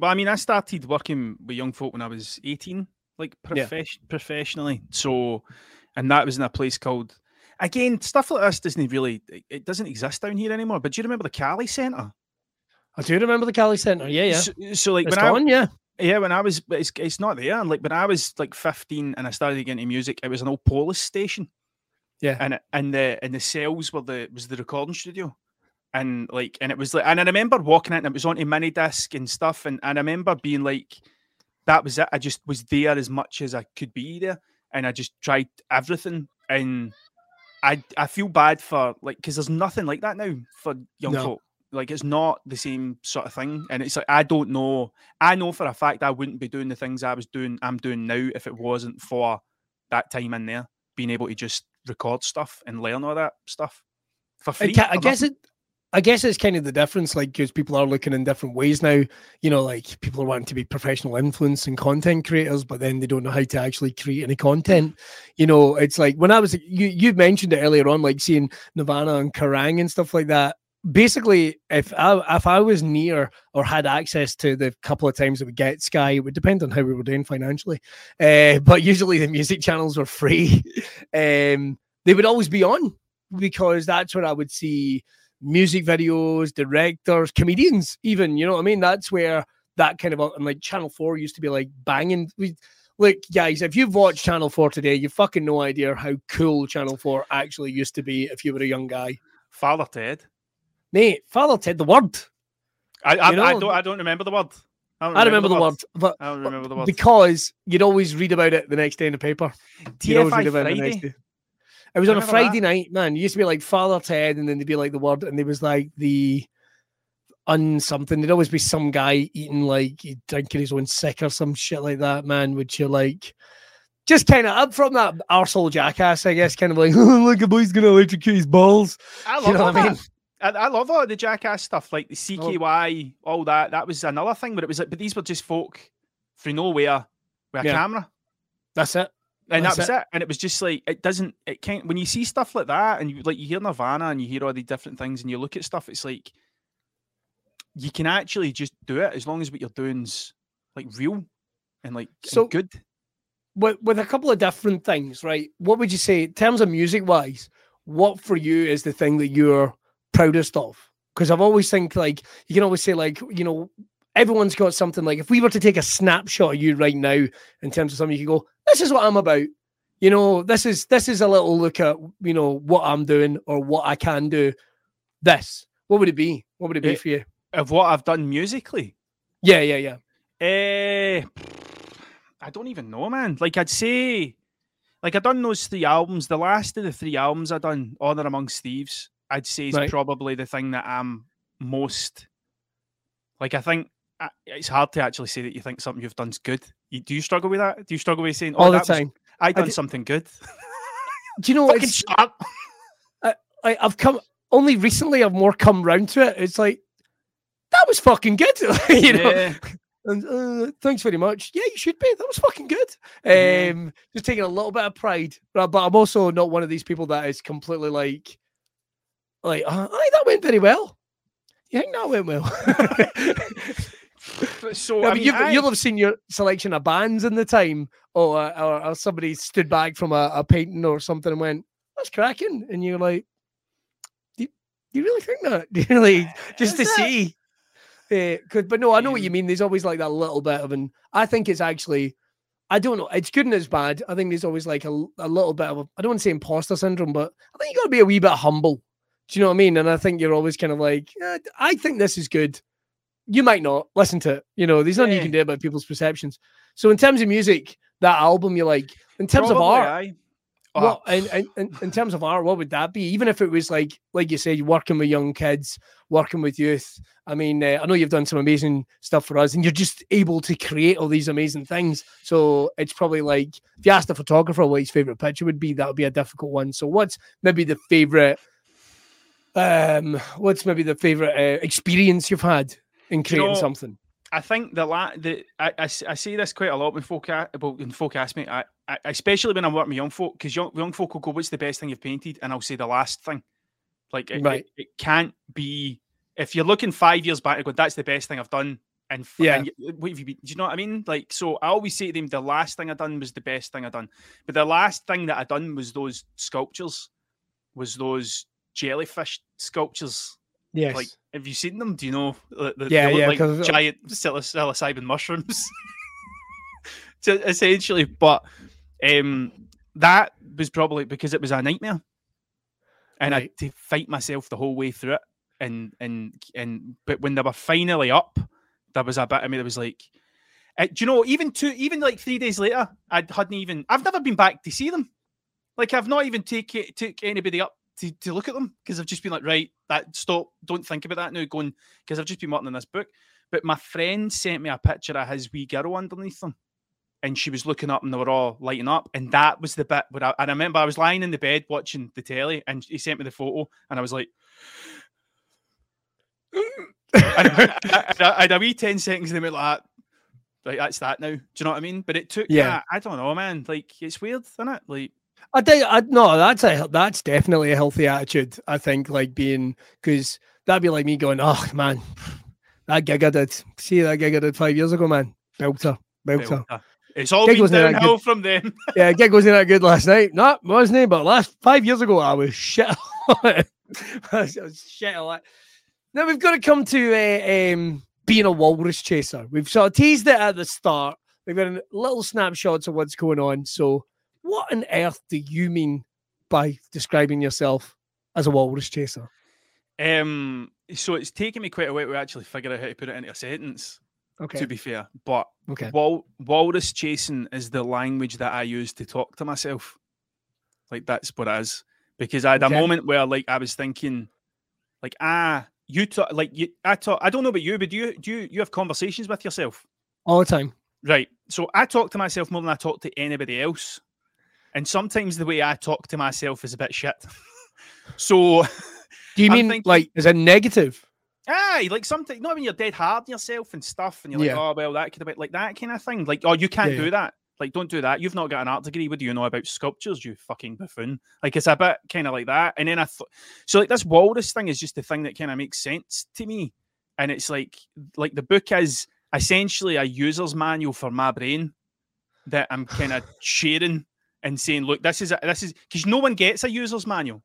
Well, I mean, I started working with young folk when I was 18, like professionally. So, and that was in a place called, again, stuff like this doesn't really, it doesn't exist down here anymore. But do you remember the Cali Centre? I do remember the Cali Centre. Yeah, yeah. So like, it's when gone, when I was, but it's not there. And like when I was like 15 and I started getting into music, it was an old police station. Yeah, and the cells were the recording studio, and I remember walking in and it was onto mini disc and stuff, and I remember being like, that was it. I just was there as much as I could be there, and I just tried everything, and I feel bad for like, because there's nothing like that now for young folk. Like, it's not the same sort of thing. And it's like, I don't know. I know for a fact I wouldn't be doing the things I'm doing now if it wasn't for that time in there, being able to just record stuff and learn all that stuff for free. I guess it's kind of the difference, like, because people are looking in different ways now. You know, like, people are wanting to be professional influence and content creators, but then they don't know how to actually create any content. You know, it's like, when I was, you mentioned it earlier on, like, seeing Nirvana and Kerrang and stuff like that. Basically, if I was near or had access to the couple of times that we get Sky, it would depend on how we were doing financially. But usually the music channels were free. They would always be on, because that's where I would see music videos, directors, comedians even, you know what I mean? That's where that kind of, and like Channel 4 used to be like banging. Look, guys, if you've watched Channel 4 today, you fucking no idea how cool Channel 4 actually used to be if you were a young guy. Father Ted. Mate, Father Ted, the word. I don't remember the word. I don't remember the word. Because you'd always read about it the next day in the paper. TFI Friday. It was on a Friday night, man. It used to be like Father Ted, and then they'd be like the word, and there was like the something. There'd always be some guy eating, like, drinking his own sick or some shit like that, man, which you're like... Just kind of up from that arsehole Jackass, I guess, kind of like, look, a boy's going to electrocute his balls. I mean? I love all the Jackass stuff, like the CKY, all that. That was another thing where it was like, but these were just folk through nowhere with a camera. That's it. And that was it. And it was just like, it can't, when you see stuff like that, and you, like, you hear Nirvana and you hear all the different things and you look at stuff, it's like, you can actually just do it as long as what you're doing's like real and like so, and good. With a couple of different things, right? What would you say, in terms of music-wise, what for you is the thing that you're proudest of? Because I've always think, like, you can always say, like, you know, everyone's got something. Like, if we were to take a snapshot of you right now in terms of something, you can go, this is what I'm about, you know, this is a little look at, you know, what I'm doing or what I can do. This, what would it be for you of what I've done musically? I don't even know, man. Like, I'd say, like, I've done those three albums. The last of the three albums I've done, Honor Amongst Thieves, I'd say is probably the thing that I'm most, like, I think it's hard to actually say that you think something you've done's good. Do you struggle with that? Do you struggle with saying, all the time, I did something good? Do you know what? I've come, only recently I've more come round to it. It's like, that was fucking good. You know? Yeah. And thanks very much. Yeah, you should be. That was fucking good. Just taking a little bit of pride, but I'm also not one of these people that is completely like, that went very well. You think that went well? So, I mean, you'll have seen your selection of bands in the time, or somebody stood back from a painting or something and went, "That's cracking," and you're like, "Do you really think that?" Do you really just to see? But no, I know what you mean. There's always like that little bit of an. I think it's actually, I don't know. It's good and it's bad. I think there's always like a little bit of. I don't want to say imposter syndrome, but I think you got to be a wee bit humble. Do you know what I mean? And I think you're always kind of like, I think this is good. You might not listen to it. You know, there's nothing you can do about people's perceptions. So in terms of music, that album, you're like, in terms of art, Well, and in terms of art, what would that be? Even if it was like you said, working with young kids, working with youth. I mean, I know you've done some amazing stuff for us, and you're just able to create all these amazing things. So it's probably like, if you asked a photographer what his favorite picture would be, that would be a difficult one. So what's maybe the favorite? What's maybe the favorite experience you've had in creating something? I think I see this quite a lot when folk ask me, I especially when I'm working with young folk, because young folk will go, what's the best thing you've painted? And I'll say the last thing. Like, it can't be, if you're looking 5 years back and go, that's the best thing I've done. And, what have you been? Do you know what I mean? Like, so I always say to them, the last thing I done was the best thing I done. But the last thing that I done was those sculptures, was those jellyfish sculptures. Yes. Like, have you seen them? Do you know? Like giant psilocybin mushrooms, essentially. But that was probably because it was a nightmare, and I had to fight myself the whole way through it. And but when they were finally up, there was a bit. I mean, it was like, do you know? Even like 3 days later, I hadn't even. I've never been back to see them. Like, I've not even took anybody up to look at them, because I've just been like, right, that stop, don't think about that now, going, because I've just been working on this book. But my friend sent me a picture of his wee girl underneath them, and she was looking up and they were all lighting up, and that was the bit where I remember I was lying in the bed watching the telly, and he sent me the photo, and I was like I had a wee 10 seconds and they went like that. Like, that's that now. Do you know what I mean? But it took I don't know, man, like, it's weird, isn't it? Like, that's definitely a healthy attitude, I think, like, being, because that'd be like me going, oh man, that gig I did 5 years ago, man, belter. It's all been downhill from them. Yeah, gig wasn't that good last night. No, wasn't it? But 5 years ago, I was shit on it. Now we've got to come to being a walrus chaser. We've sort of teased it at the start. We've got little snapshots of what's going on, so what on earth do you mean by describing yourself as a walrus chaser? So it's taken me quite a while to actually figure out how to put it into a sentence, to be fair. But walrus chasing is the language that I use to talk to myself. Like, that's what it is. Because I had a moment where, like, I was thinking, like, I don't know about you, but do you have conversations with yourself? All the time. Right. So I talk to myself more than I talk to anybody else. And sometimes the way I talk to myself is a bit shit. So, do you mean like is it negative? Aye, like sometimes, not when you're dead hard on yourself and stuff, and you're like, oh well, that could have been like that kind of thing. Like, oh, you can't do that. Like, don't do that. You've not got an art degree. What do you know about sculptures? You fucking buffoon. Like, it's a bit kind of like that. And then I thought, so like this walrus thing is just the thing that kind of makes sense to me. And it's like the book is essentially a user's manual for my brain that I'm kind of sharing. And saying, look, this is because no one gets a user's manual.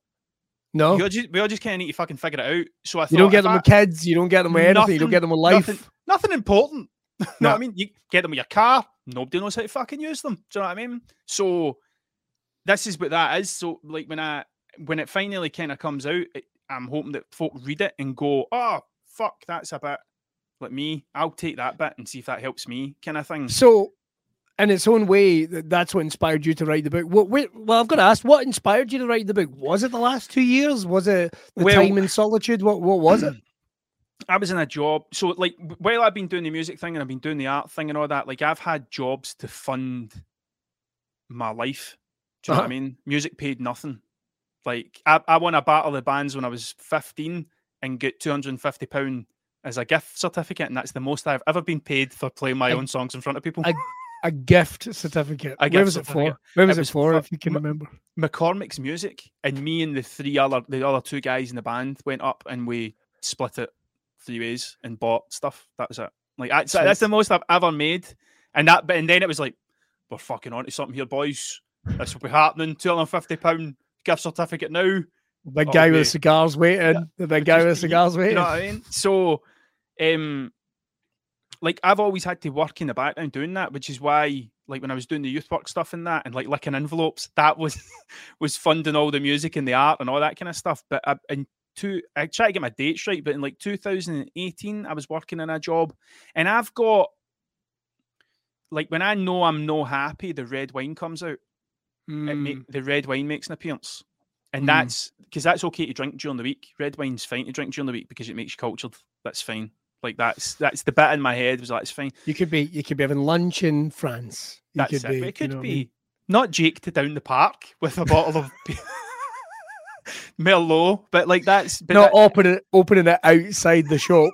No, we all just kind of need to fucking figure it out. So I thought, you don't get them with kids, you don't get them with anything, you don't get them with life, nothing important. No, know what I mean, you get them with your car, nobody knows how to fucking use them. Do you know what I mean? So this is what that is. So like when it finally kind of comes out, I'm hoping that folk read it and go, oh fuck, that's a bit like me. I'll take that bit and see if that helps me, kind of thing. So, in its own way, that's what inspired you to write the book. Well, I've got to ask, what inspired you to write the book? Was it the last 2 years? Was it time in solitude? What was it? I was in a job. So, like, while I've been doing the music thing and I've been doing the art thing and all that, like, I've had jobs to fund my life. Do you know what I mean? Music paid nothing. Like, I won a Battle of the Bands when I was 15 and got £250 as a gift certificate, and that's the most I've ever been paid for playing my own songs in front of people. A gift certificate. Where was it for? If you can remember, McCormick's Music, and me and the other two guys in the band went up and we split it 3 ways and bought stuff. That was it. Like that's the most I've ever made. And then it was like, we're fucking onto something here, boys. This will be happening. £250 gift certificate now. Big guy with cigars waiting. Yeah. The big guy with cigars waiting. You know what I mean? So, like, I've always had to work in the background doing that, which is why, like, when I was doing the youth work stuff and that, and like licking envelopes, that was funding all the music and the art and all that kind of stuff. But I try to get my dates right, but in like 2018, I was working in a job, and I've got, like, when I know I'm no happy, the red wine comes out. the red wine makes an appearance. And that's because that's okay to drink during the week. Red wine's fine to drink during the week because it makes you cultured. That's fine. Like that's the bit in my head was like, it's fine. You could be having lunch in France. It could be not Jake to down the park with a bottle of Merlot, but like that's but not that, opening it outside the shop.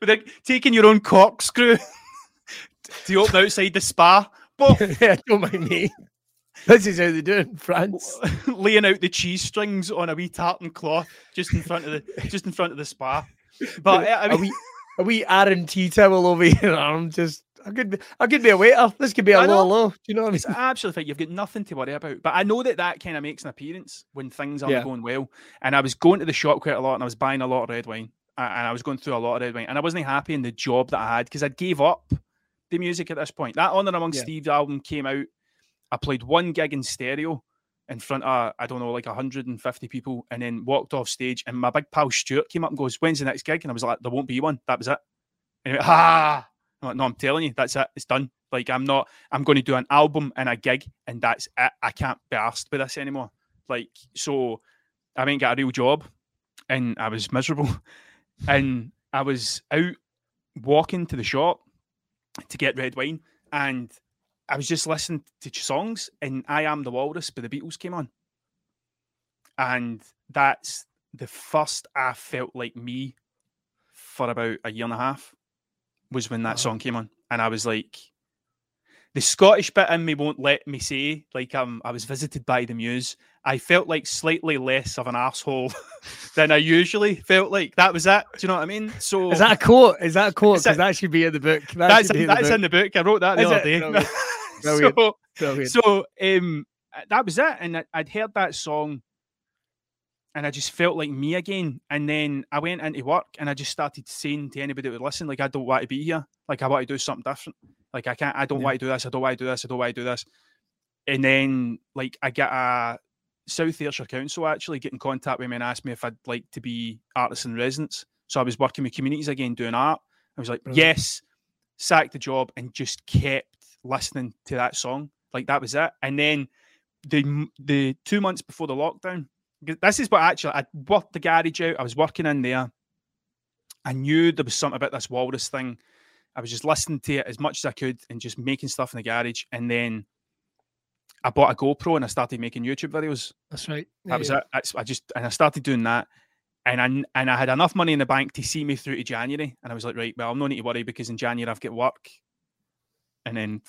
With like, taking your own corkscrew to open outside the spa. Yeah, don't mind me. This is how they do it in France. Laying out the cheese strings on a wee tartan cloth just in front of the spa. But I mean, a wee Aaron tea towel over your arm. Just I could be a waiter. This could be a low. Do you know what I mean? It's absolutely fine. You've got nothing to worry about. But I know that kind of makes an appearance when things aren't going well. And I was going to the shop quite a lot, and I was buying a lot of red wine, and I was going through a lot of red wine, and I wasn't happy in the job that I had because I gave up the music at this point. That On and Among Steve album came out. I played one gig in stereo in front of, 150 people, and then walked off stage, and my big pal Stuart came up and goes, "When's the next gig?" And I was like, "There won't be one." That was it. And he went, "Ah!" I'm like, "No, I'm telling you, that's it. It's done. Like, I'm going to do an album and a gig, and that's it. I can't be arsed with this anymore." Like, so I went and got a real job, and I was miserable. And I was out walking to the shop to get red wine, and I was just listening to songs, and I Am The Walrus by the Beatles came on. And that's the first I felt like me for about a year and a half was when that song came on. And I was like, the Scottish bit in me won't let me say, like, I was visited by the muse. I felt like slightly less of an arsehole than I usually felt like. That was it. Do you know what I mean? So is that a quote? Is that a quote? Because that should be in the book. That's in the book. I wrote that the other day. Brilliant. Brilliant. So that was it. And I'd heard that song, and I just felt like me again. And then I went into work, and I just started saying to anybody that would listen, like, "I don't want to be here. Like, I want to do something different. Like, I can't, I don't want to do this. And then, like, I got a South Ayrshire Council actually get in contact with me and asked me if I'd like to be artist in residence. So I was working with communities again, doing art. I was like, yes, sacked the job and just kept listening to that song. Like, that was it. And then the 2 months before the lockdown, this is what actually, I worked the garage out. I was working in there. I knew there was something about this Walrus thing. I was just listening to it as much as I could and just making stuff in the garage. And then I bought a GoPro and I started making YouTube videos. That's right. Yeah, that was it. I started doing that. And I had enough money in the bank to see me through to January. And I was like, right, well, I'm no need to worry because in January I've got work. And then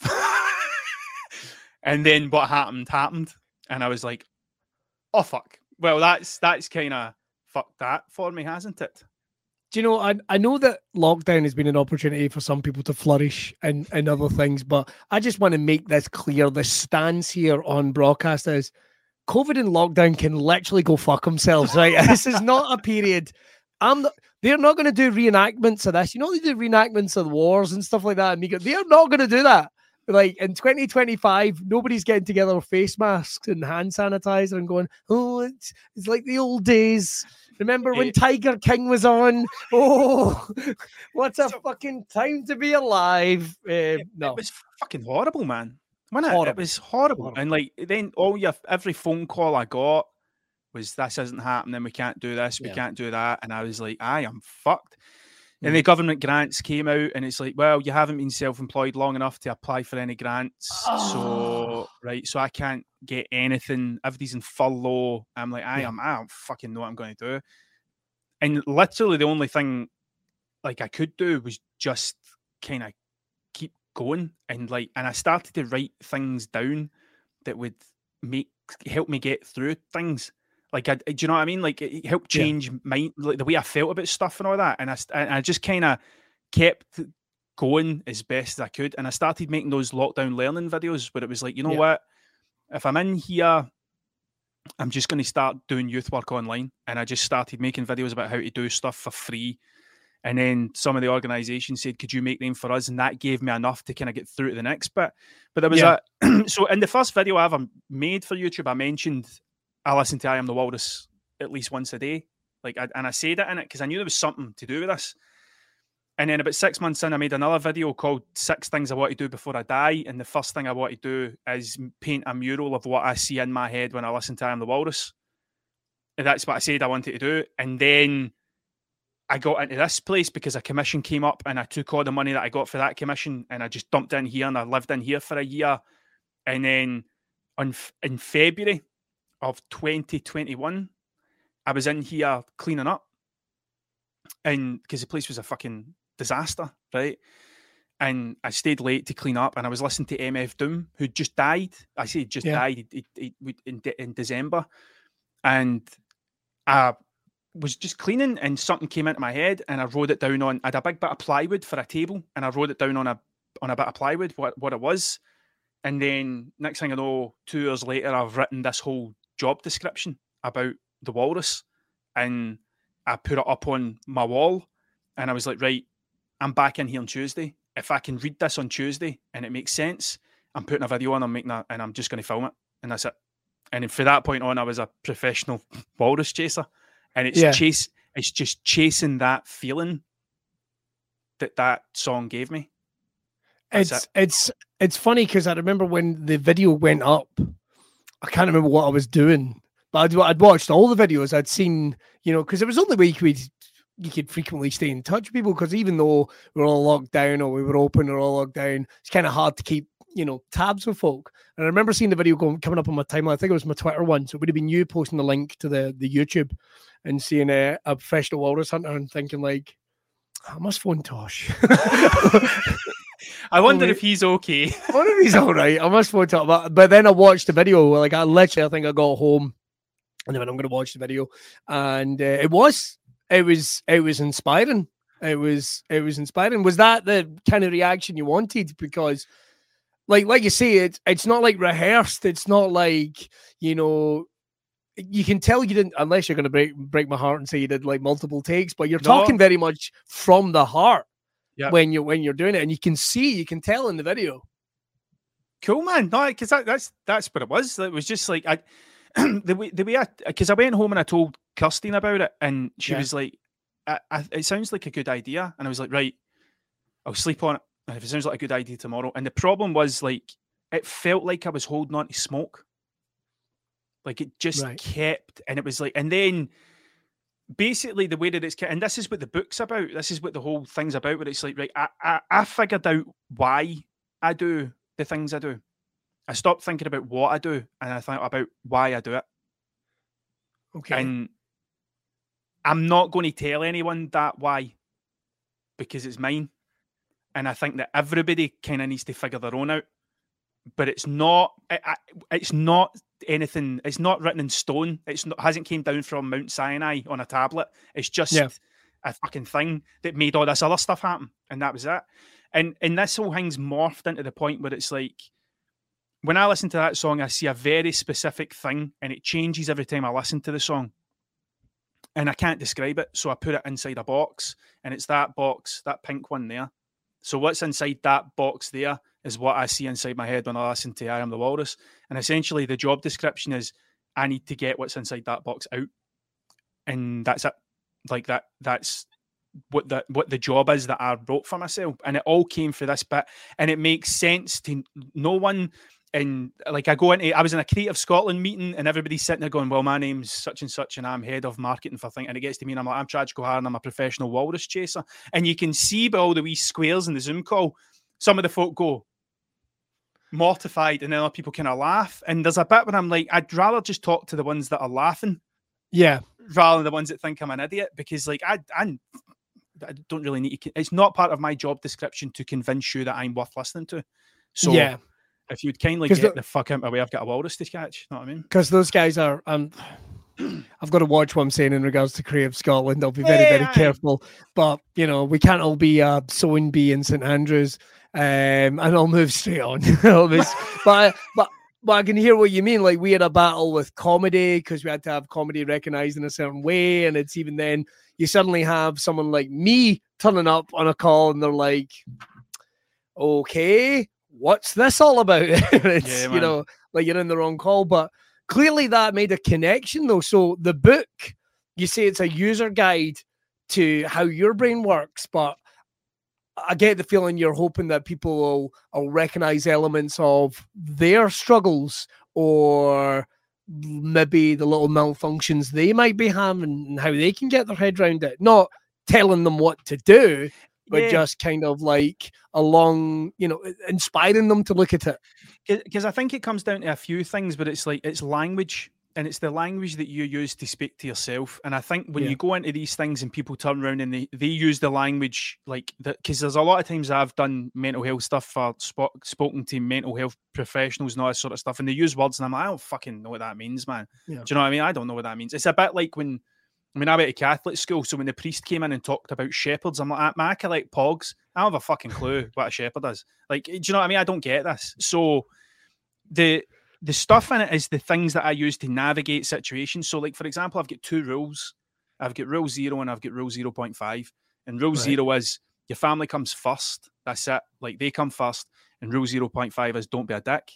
and then what happened. And I was like, oh, fuck. Well, that's kind of fucked that for me, hasn't it? Do you know, I know that lockdown has been an opportunity for some people to flourish and other things, but I just want to make this clear. The stance here on broadcast is COVID and lockdown can literally go fuck themselves, right? This is not a period. They're not going to do reenactments of this. You know, they do reenactments of wars and stuff like that. And they're not going to do that. Like, in 2025, nobody's getting together with face masks and hand sanitizer and going, oh, it's like the old days. Remember when Tiger King was on? Oh, what a fucking time to be alive. No. It was fucking horrible, man. Horrible. It was horrible. And like, then every phone call I got was, this isn't happening, we can't do this, we can't do that. And I was like, I am fucked. And the government grants came out, and it's like, well, you haven't been self-employed long enough to apply for any grants. Oh. So, right, so I can't get anything. Everybody's in furlough. I'm like, I don't fucking know what I'm going to do. And literally the only thing, like, I could do was just kind of keep going. And, like, and I started to write things down that would help me get through things. Like, do you know what I mean? Like, it helped change my, like, the way I felt about stuff and all that. And I just kind of kept going as best as I could. And I started making those lockdown learning videos where it was like, you know what? If I'm in here, I'm just going to start doing youth work online. And I just started making videos about how to do stuff for free. And then some of the organisations said, could you make them for us? And that gave me enough to kind of get through to the next bit. But there was so in the first video I ever made for YouTube, I mentioned I listened to I Am The Walrus at least once a day. Like, and I said that in it because I knew there was something to do with this. And then about 6 months in, I made another video called 6 Things I Want to Do Before I Die. And the first thing I want to do is paint a mural of what I see in my head when I listen to I Am The Walrus. And that's what I said I wanted to do. And then I got into this place because a commission came up and I took all the money that I got for that commission and I just dumped in here and I lived in here for a year. And then in February of 2021, I was in here cleaning up. And because the place was a fucking disaster, right? And I stayed late to clean up and I was listening to MF Doom, who just died. I say just died in December. And I was just cleaning and something came into my head and I wrote it down on, I had a big bit of plywood for a table and I wrote it down on a bit of plywood, what it was. And then next thing I know, 2 years later, I've written this whole job description about the walrus and I put it up on my wall and I was like, right, I'm back in here on Tuesday. If I can read this on Tuesday and it makes sense, I'm putting a video on, I'm making that, and I'm just going to film it. And that's it. And from that point on, I was a professional walrus chaser. And it's just chasing that feeling that song gave me. It's funny because I remember when the video went up, I can't remember what I was doing. But I'd watched all the videos I'd seen, you know, because it was the only way you could frequently stay in touch with people. Because even though we were all locked down or we were open or all locked down, it's kind of hard to keep, you know, tabs with folk. And I remember seeing the video coming up on my timeline. I think it was my Twitter one. So it would have been you posting the link to the YouTube and seeing a professional walrus hunter and thinking like, I must phone Tosh. I wonder if he's okay. I wonder if he's all right. I must phone Tosh. But then I watched the video. Like I think I got home. And then I'm going to watch the video, and it was inspiring. It was inspiring. Was that the kind of reaction you wanted? Because, like you say, it's not like rehearsed. It's not like, you know, you can tell you didn't, unless you're going to break my heart and say you did like multiple takes. But you're talking very much from the heart when you're doing it, and you can tell in the video. Cool, man. No, because that's what it was. It was just like I. The way because I went home and I told Kirsten about it and she was like, it sounds like a good idea. And I was like, right, I'll sleep on it. And if it sounds like a good idea tomorrow. And the problem was like, it felt like I was holding on to smoke. Like it just kept, and it was like, and then basically the way that it's kept, and this is what the book's about. This is what the whole thing's about, where it's like, right, I figured out why I do the things I do. I stopped thinking about what I do and I thought about why I do it. Okay. And I'm not going to tell anyone that why, because it's mine. And I think that everybody kind of needs to figure their own out, but it's not anything. It's not written in stone. It hasn't came down from Mount Sinai on a tablet. It's just a fucking thing that made all this other stuff happen. And that was it. And this whole thing's morphed into the point where it's like, when I listen to that song, I see a very specific thing and it changes every time I listen to the song and I can't describe it. So I put it inside a box and it's that box, that pink one there. So what's inside that box there is what I see inside my head when I listen to I Am The Walrus. And essentially the job description is I need to get what's inside that box out. And that's it. Like that's what the job is that I wrote for myself. And it all came for this bit and it makes sense to no one. And like I was in a Creative Scotland meeting and everybody's sitting there going, well, my name's such and such and I'm head of marketing for thing. And it gets to me and I'm like, I'm Tragic O'Hara and I'm a professional walrus chaser. And you can see by all the wee squares in the Zoom call, some of the folk go mortified and then other people kind of laugh. And there's a bit where I'm like, I'd rather just talk to the ones that are laughing. Yeah. Rather than the ones that think I'm an idiot, because like I don't really need to. It's not part of my job description to convince you that I'm worth listening to. So yeah. If you'd kindly get the fuck out of my way, I've got a walrus to catch. You know what I mean? Because those guys are... I've got to watch what I'm saying in regards to Creative Scotland. I'll be very, very careful. But, you know, we can't all be sewing bee in St. Andrews. And I'll move straight on. But I can hear what you mean. Like, we had a battle with comedy because we had to have comedy recognised in a certain way. And it's even then, you suddenly have someone like me turning up on a call and they're like, okay... what's this all about? It's, you know, like you're in the wrong call, but clearly that made a connection though. So the book, you say it's a user guide to how your brain works, but I get the feeling you're hoping that people will recognize elements of their struggles or maybe the little malfunctions they might be having and how they can get their head around it. Not telling them what to do, but just kind of like along, you know, inspiring them to look at it. Because I think it comes down to a few things, but it's like, it's language. And it's the language that you use to speak to yourself. And I think when you go into these things and people turn around and they use the language like that, because there's a lot of times I've done mental health stuff for spoken to mental health professionals and all that sort of stuff. And they use words and I'm like, I don't fucking know what that means, man. Yeah. Do you know what I mean? I don't know what that means. It's a bit like when, I mean, I went to Catholic school. So when the priest came in and talked about shepherds, I'm like, man, I collect pogs. I don't have a fucking clue what a shepherd is. Like, do you know what I mean? I don't get this. So the stuff in it is the things that I use to navigate situations. So, like, for example, I've got two rules. I've got rule 0 and I've got rule 0.5. And rule 0 is your family comes first. That's it. Like, they come first. And rule 0.5 is don't be a dick.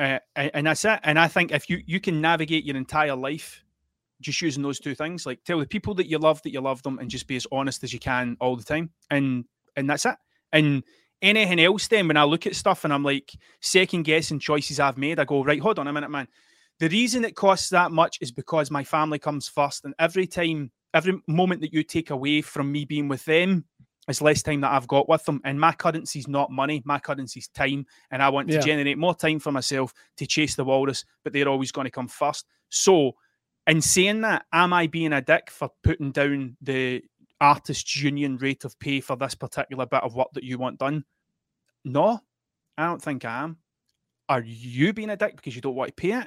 And that's it. And I think if you can navigate your entire life just using those two things, like, tell the people that you love them, and just be as honest as you can all the time. And that's it. And anything else then, when I look at stuff and I'm like second guessing choices I've made, I go, right, hold on a minute, man. The reason it costs that much is because my family comes first. And every moment that you take away from me being with them is less time that I've got with them. And my currency's not money, my currency's time. And I want to generate more time for myself to chase the walrus, but they're always going to come first. So in saying that, am I being a dick for putting down the artists' union rate of pay for this particular bit of work that you want done? No, I don't think I am. Are you being a dick because you don't want to pay it?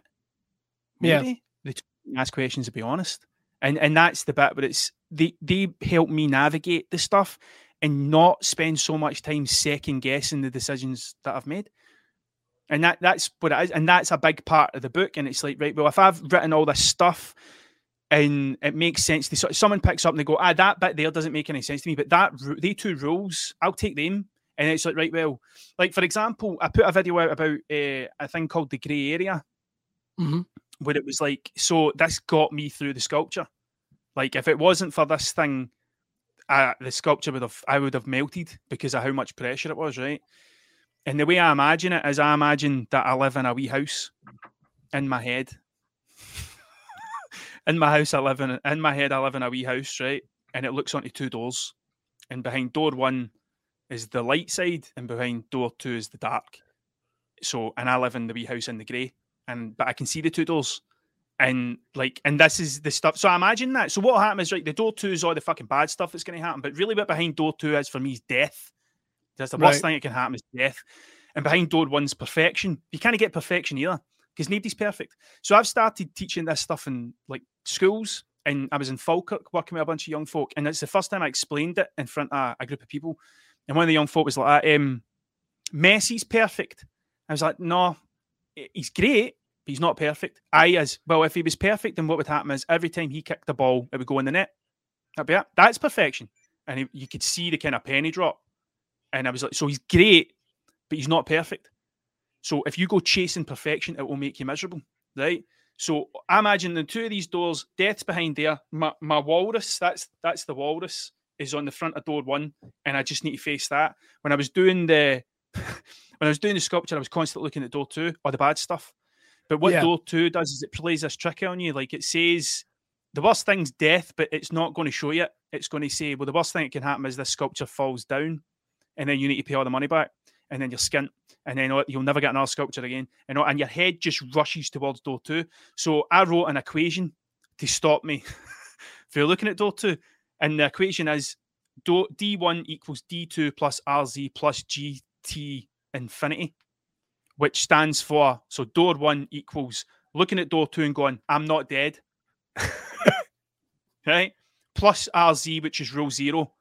Maybe. They ask questions, to be honest. And that's the bit where it's they help me navigate the stuff and not spend so much time second guessing the decisions that I've made. And that's what it is. And that's a big part of the book. And it's like, right, well, if I've written all this stuff and it makes sense, someone picks up and they go, that bit there doesn't make any sense to me, but they two rules, I'll take them. And it's like, right, well, like, for example, I put a video out about a thing called the grey area, where it was like, so this got me through the sculpture. Like, if it wasn't for this thing, the sculpture would have melted because of how much pressure it was, right? And the way I imagine it is, I imagine that I live in a wee house in my head. In my head, I live in a wee house, right? And it looks onto two doors. And behind door one is the light side, and behind door two is the dark. So, and I live in the wee house in the grey, but I can see the two doors. And like, and this is the stuff. So I imagine that. So what will happen is, right, the door two is all the fucking bad stuff that's going to happen. But really, what behind door two is for me is death. That's the worst thing that can happen is death. And behind door one's perfection. You can't get perfection either, because nobody's perfect. So I've started teaching this stuff in like schools, and I was in Falkirk working with a bunch of young folk, and it's the first time I explained it in front of a group of people. And one of the young folk was like, Messi's perfect. I was like, no, he's great, but he's not perfect. Well, if he was perfect, then what would happen is every time he kicked the ball, it would go in the net. That'd be it. That's perfection. And you could see the kind of penny drop. And I was like, so he's great, but he's not perfect. So if you go chasing perfection, it will make you miserable, right? So I imagine the two of these doors, death's behind there. My walrus, that's the walrus, is on the front of door one, and I just need to face that. When I was doing the sculpture, I was constantly looking at door two, or the bad stuff. But what door two does is it plays this trick on you. Like, it says the worst thing's death, but it's not going to show you it. It's going to say, well, the worst thing that can happen is this sculpture falls down, and then you need to pay all the money back. And then you're skint, and then you'll never get another sculpture again. And your head just rushes towards door two. So I wrote an equation to stop me from looking at door two. And the equation is D1 equals D2 plus RZ plus GT infinity, which stands for, so door one equals looking at door two and going, I'm not dead. Right? Plus RZ, which is rule 0.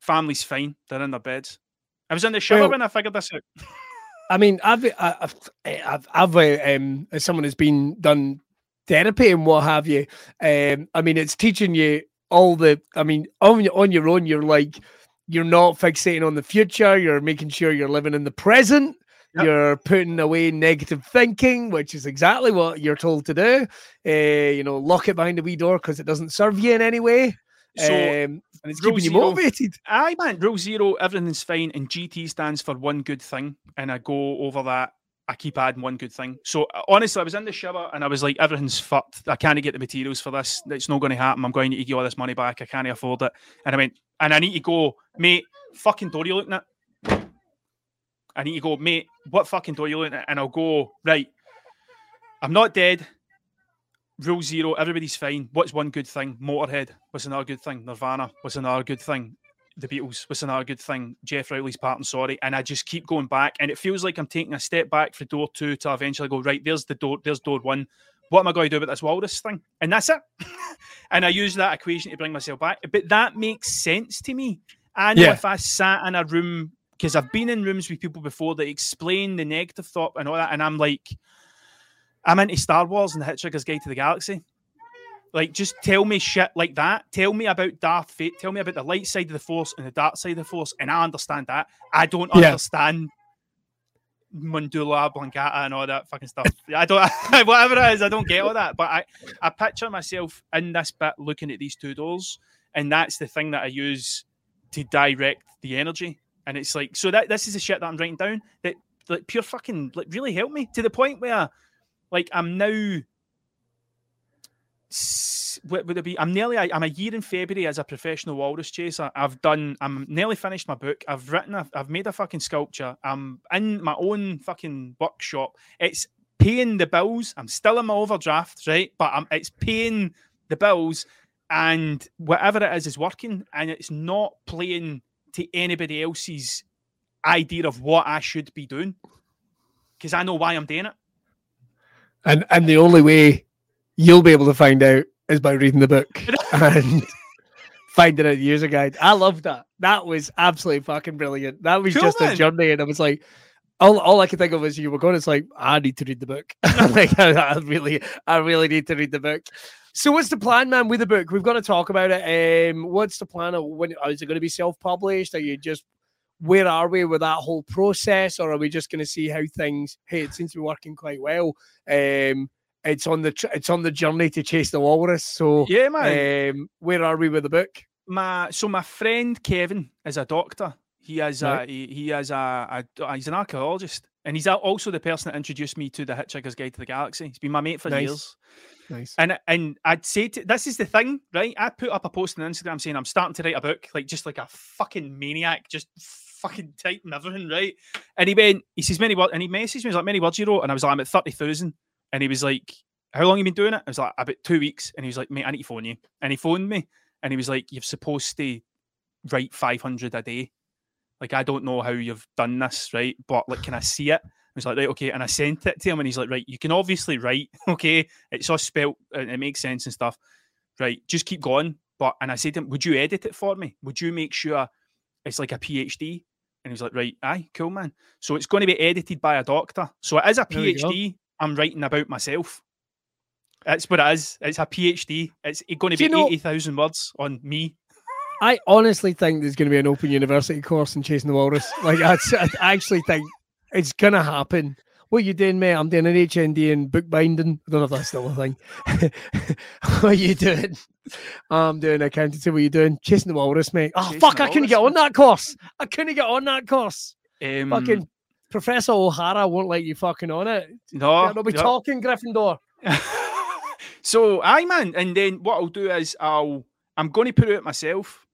Family's fine. They're in their beds. I was in the shower when I figured this out. I mean, I've as someone who's been done therapy and what have you, I mean, it's teaching you all the. I mean, on your own, you're like, you're not fixating on the future. You're making sure you're living in the present. Yep. You're putting away negative thinking, which is exactly what you're told to do. You know, lock it behind the wee door because it doesn't serve you in any way. So, and it's keeping you motivated. Aye, man. Rule zero, everything's fine. And GT stands for one good thing. And I go over that. I keep adding one good thing. So honestly, I was in the shower and I was like, everything's fucked. I can't get the materials for this. It's not going to happen. I'm going to get all this money back. I can't afford it. And I went, and I need to go, mate, fucking door you looking at? I need to go, mate, what fucking door you looking at? And I'll go, right, I'm not dead. Rule zero, everybody's fine. What's one good thing? Motorhead. What's another good thing? Nirvana. What's another good thing? The Beatles. What's another good thing? Jeff Rowley's part, I'm sorry. And I just keep going back, and it feels like I'm taking a step back for door two to eventually go, right, there's the door, there's door one. What am I going to do about this walrus thing? And that's it. And I use that equation to bring myself back. But that makes sense to me. I know if I sat in a room, because I've been in rooms with people before that explain the negative thought and all that, and I'm like, I'm into Star Wars and The Hitchhiker's Guide to the Galaxy. Like, just tell me shit like that. Tell me about Darth Fate. Tell me about the light side of the Force and the dark side of the Force. And I understand that. I don't understand Mundula, Blancata, and all that fucking stuff. I don't, whatever it is, I don't get all that. But I picture myself in this bit looking at these two doors. And that's the thing that I use to direct the energy. And it's like, so that this is the shit that I'm writing down that, like, pure fucking, like, really helped me to the point where, like, I'm now. What would it be? I'm a year in February as a professional walrus chaser. I'm nearly finished my book. I've made a fucking sculpture. I'm in my own fucking workshop. It's paying the bills. I'm still in my overdraft, right? But it's paying the bills, and whatever it is working, and it's not playing to anybody else's idea of what I should be doing, because I know why I'm doing it. And the only way you'll be able to find out is by reading the book and finding out the user guide. I love that. That was absolutely fucking brilliant. That was cool, just man. A journey. And I was like, all I could think of was you were going, it's like, I need to read the book. Like, I really need to read the book. So what's the plan, man, with the book? We've got to talk about it. What's the plan? Is it going to be self-published? Are you just, where are we with that whole process? Or are we just going to see how things, hey, it seems to be working quite well. It's on the journey to chase the walrus. So yeah, man. Where are we with the book? My friend Kevin is a doctor. He's an archaeologist, and he's also the person that introduced me to The Hitchhiker's Guide to the Galaxy. He's been my mate for years. Nice. And I'd say this is the thing, right? I put up a post on Instagram saying I'm starting to write a book, like just like a fucking maniac, just fucking typing everything, right? And he says many words, and he messaged me, he's like, many words you wrote, and I was like, I'm at 30,000. And he was like, how long have you been doing it? I was like, about 2 weeks. And he was like, mate, I need to phone you. And he phoned me. And he was like, you're supposed to write 500 a day. Like, I don't know how you've done this, right? But, like, can I see it? I was like, right, okay. And I sent it to him. And he's like, right, you can obviously write, okay? It's all spelt. It makes sense and stuff. Right, just keep going. And I said to him, would you edit it for me? Would you make sure it's like a PhD? And he was like, right, aye, cool, man. So it's going to be edited by a doctor. So it is a PhD. I'm writing about myself. That's what it is. It's a PhD. It's going to be 80,000 words on me. I honestly think there's going to be an open university course in Chasing the Walrus. Like, I actually think it's going to happen. What are you doing, mate? I'm doing an HND in bookbinding. I don't know if that's still a thing. What are you doing? I'm doing accountancy. What are you doing? Chasing the Walrus, mate. Oh, fuck, I couldn't get on that course. Fucking Professor O'Hara won't let you fucking on it. No. They'll be talking Gryffindor. So, aye, man. And then what I'll do is I'm going to put it out myself.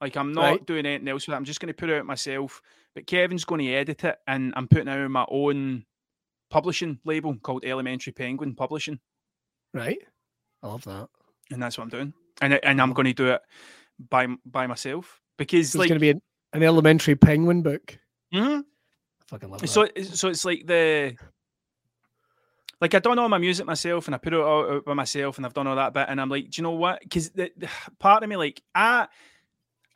Like, I'm not doing anything else with it. I'm just going to put it out myself. But Kevin's going to edit it, and I'm putting it out my own publishing label called Elementary Penguin Publishing. Right. I love that. And that's what I'm doing. And I'm going to do it by myself. Because it's going to be an Elementary Penguin book. Mm-hmm. Fucking love that. So it's like I've done all my music myself, and I put it all out by myself, and I've done all that bit, and I'm like, do you know what? Because the part of me, like, I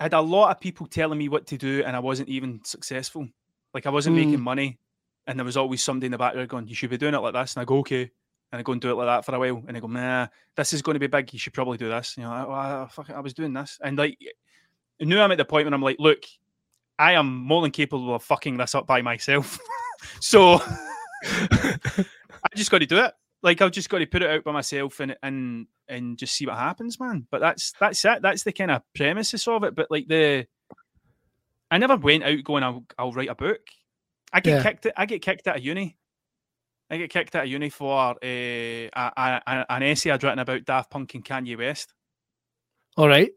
had a lot of people telling me what to do, and I wasn't even successful. Like, I wasn't making money, and there was always somebody in the background going, you should be doing it like this, and I go, okay. And I go and do it like that for a while, and I go, nah, this is going to be big, you should probably do this. You know, I was doing this. And, like, I knew I'm at the point when I'm like, look, I am more than capable of fucking this up by myself. So I just got to do it. like I've just got to put it out by myself and just see what happens, man. But that's it. That's the kind of premises of it. But like I never went out going, I'll write a book. I get kicked out of uni. I get kicked out of uni for an essay I'd written about Daft Punk and Kanye West. All right.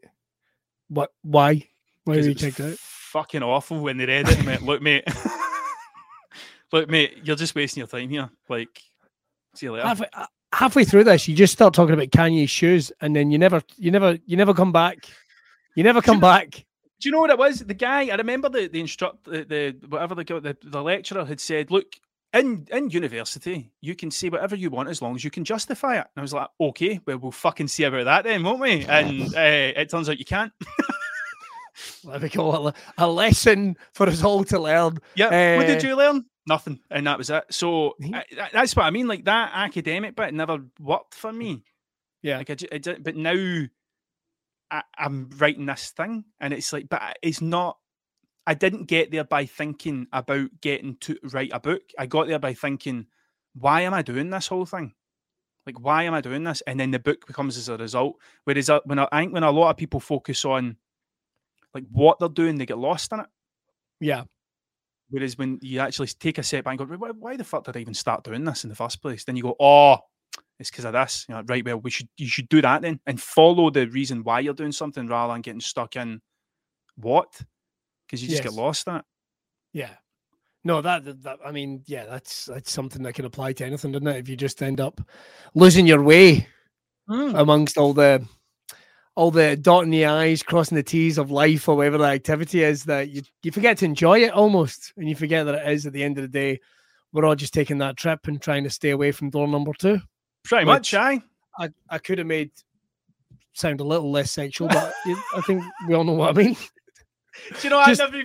What? Why? Why were you kicked out? Fucking awful when they read it. And went, Look, mate, you're just wasting your time here. Like, see you later. Halfway through this, you just start talking about Kanye's shoes, and then you never come back. Do you know what it was? The guy, I remember the lecturer had said, look, in university, you can say whatever you want as long as you can justify it. And I was like, okay, well, we'll fucking see about that then, won't we? And it turns out you can't. There we go. A lesson for us all to learn. Yeah. What did you learn? Nothing. And that was it. So that's what I mean. Like that academic bit never worked for me. Yeah. Like but now I'm writing this thing and it's like, but it's not, I didn't get there by thinking about getting to write a book. I got there by thinking, why am I doing this whole thing? Like, why am I doing this? And then the book becomes as a result. Whereas when a lot of people focus on like what they're doing, they get lost in it. Yeah. Whereas when you actually take a step back and go, why the fuck did I even start doing this in the first place? Then you go, oh, it's because of this. You know, right, well, you should do that then and follow the reason why you're doing something rather than getting stuck in what? Because you just get lost in it. Yeah. No, that I mean, yeah, that's something that can apply to anything, doesn't it? If you just end up losing your way amongst all the dotting the I's, crossing the T's of life or whatever the activity is, that you forget to enjoy it almost, and you forget that it is, at the end of the day, we're all just taking that trip and trying to stay away from door number 2. Pretty much, aye. I could have made sound a little less sexual, but I think we all know what I mean. Do you know, I never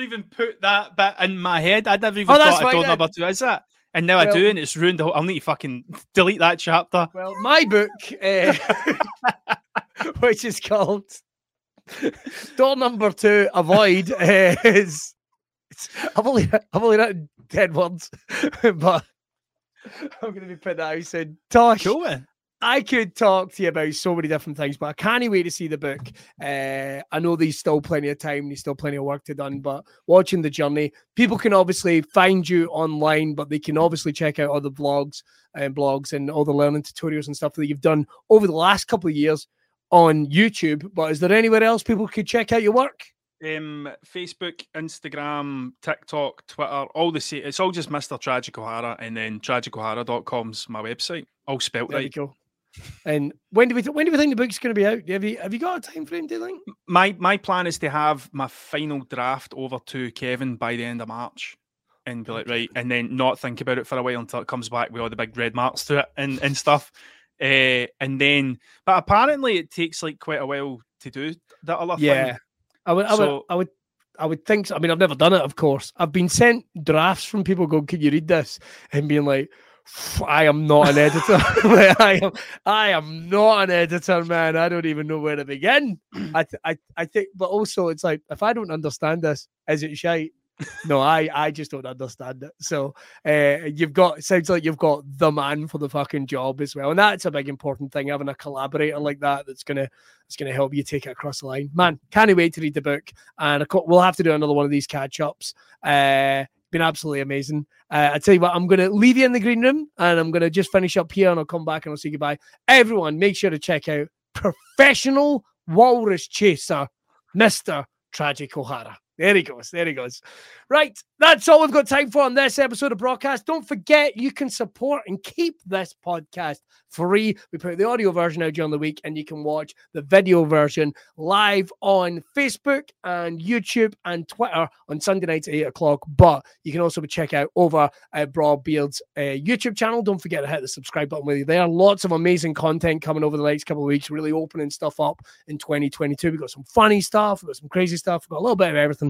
even put that bit in my head. I never even thought of door number 2, is that? And now I do, and it's ruined the whole... I'll need to fucking delete that chapter. Well, my book... which is called Door Number 2 Avoid. I've only written 10 words, but I'm going to be putting that out saying, Tosh, I could talk to you about so many different things, but I can't wait to see the book. I know there's still plenty of time, there's still plenty of work to done, but watching the journey, people can obviously find you online, but they can obviously check out all the blogs and all the learning tutorials and stuff that you've done over the last couple of years on YouTube. But is there anywhere else people could check out your work? Facebook, Instagram, TikTok, Twitter, all the same. It's all just Mr. Tragic O'Hara, and then tragicohara.com's my website. All spelt right. There you go. And when do we think the book's going to be out? Have you got a time frame, do you think? My plan is to have my final draft over to Kevin by the end of March and be like, right, and then not think about it for a while until it comes back with all the big red marks to it and stuff. And then, but apparently it takes like quite a while to do that other thing. I would think so. I mean, I've never done it, of course. I've been sent drafts from people going, can you read this? And being like, I am not an editor. Like, I am not an editor, man. I don't even know where to begin. I think, but also it's like, if I don't understand this, is it shite? No, I just don't understand it. So it sounds like you've got the man for the fucking job as well, and that's a big important thing, having a collaborator like that that's gonna help you take it across the line. Man, can't wait to read the book, and we'll have to do another one of these catch ups. Been absolutely amazing. I tell you what, I'm gonna leave you in the green room, and I'm gonna just finish up here, and I'll come back and I'll say goodbye. Everyone, make sure to check out professional walrus chaser, Mr. Tragic O'Hara. There he goes. Right, that's all we've got time for on this episode of Braw Cast. Don't forget, you can support and keep this podcast free. We put the audio version out during the week, and you can watch the video version live on Facebook and YouTube and Twitter on Sunday nights at 8 o'clock. But you can also check out over at Braw Beard's YouTube channel. Don't forget to hit the subscribe button when you're there. Lots of amazing content coming over the next couple of weeks, really opening stuff up in 2022. We've got some funny stuff, we've got some crazy stuff, we've got a little bit of everything.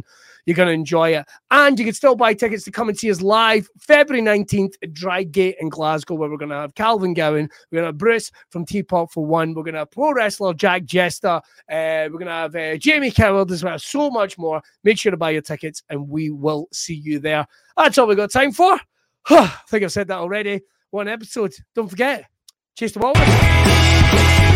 You're going to enjoy it. And you can still buy tickets to come and see us live February 19th at Drygate in Glasgow, where we're going to have Calvin Gowan, we're going to have Bruce from Teapot for One, we're going to have pro wrestler Jack Jester, we're going to have Jamie Coward as well, so much more. Make sure to buy your tickets and we will see you there. That's all we've got time for. I think I've said that already. one episode. Don't forget, chase the walrus.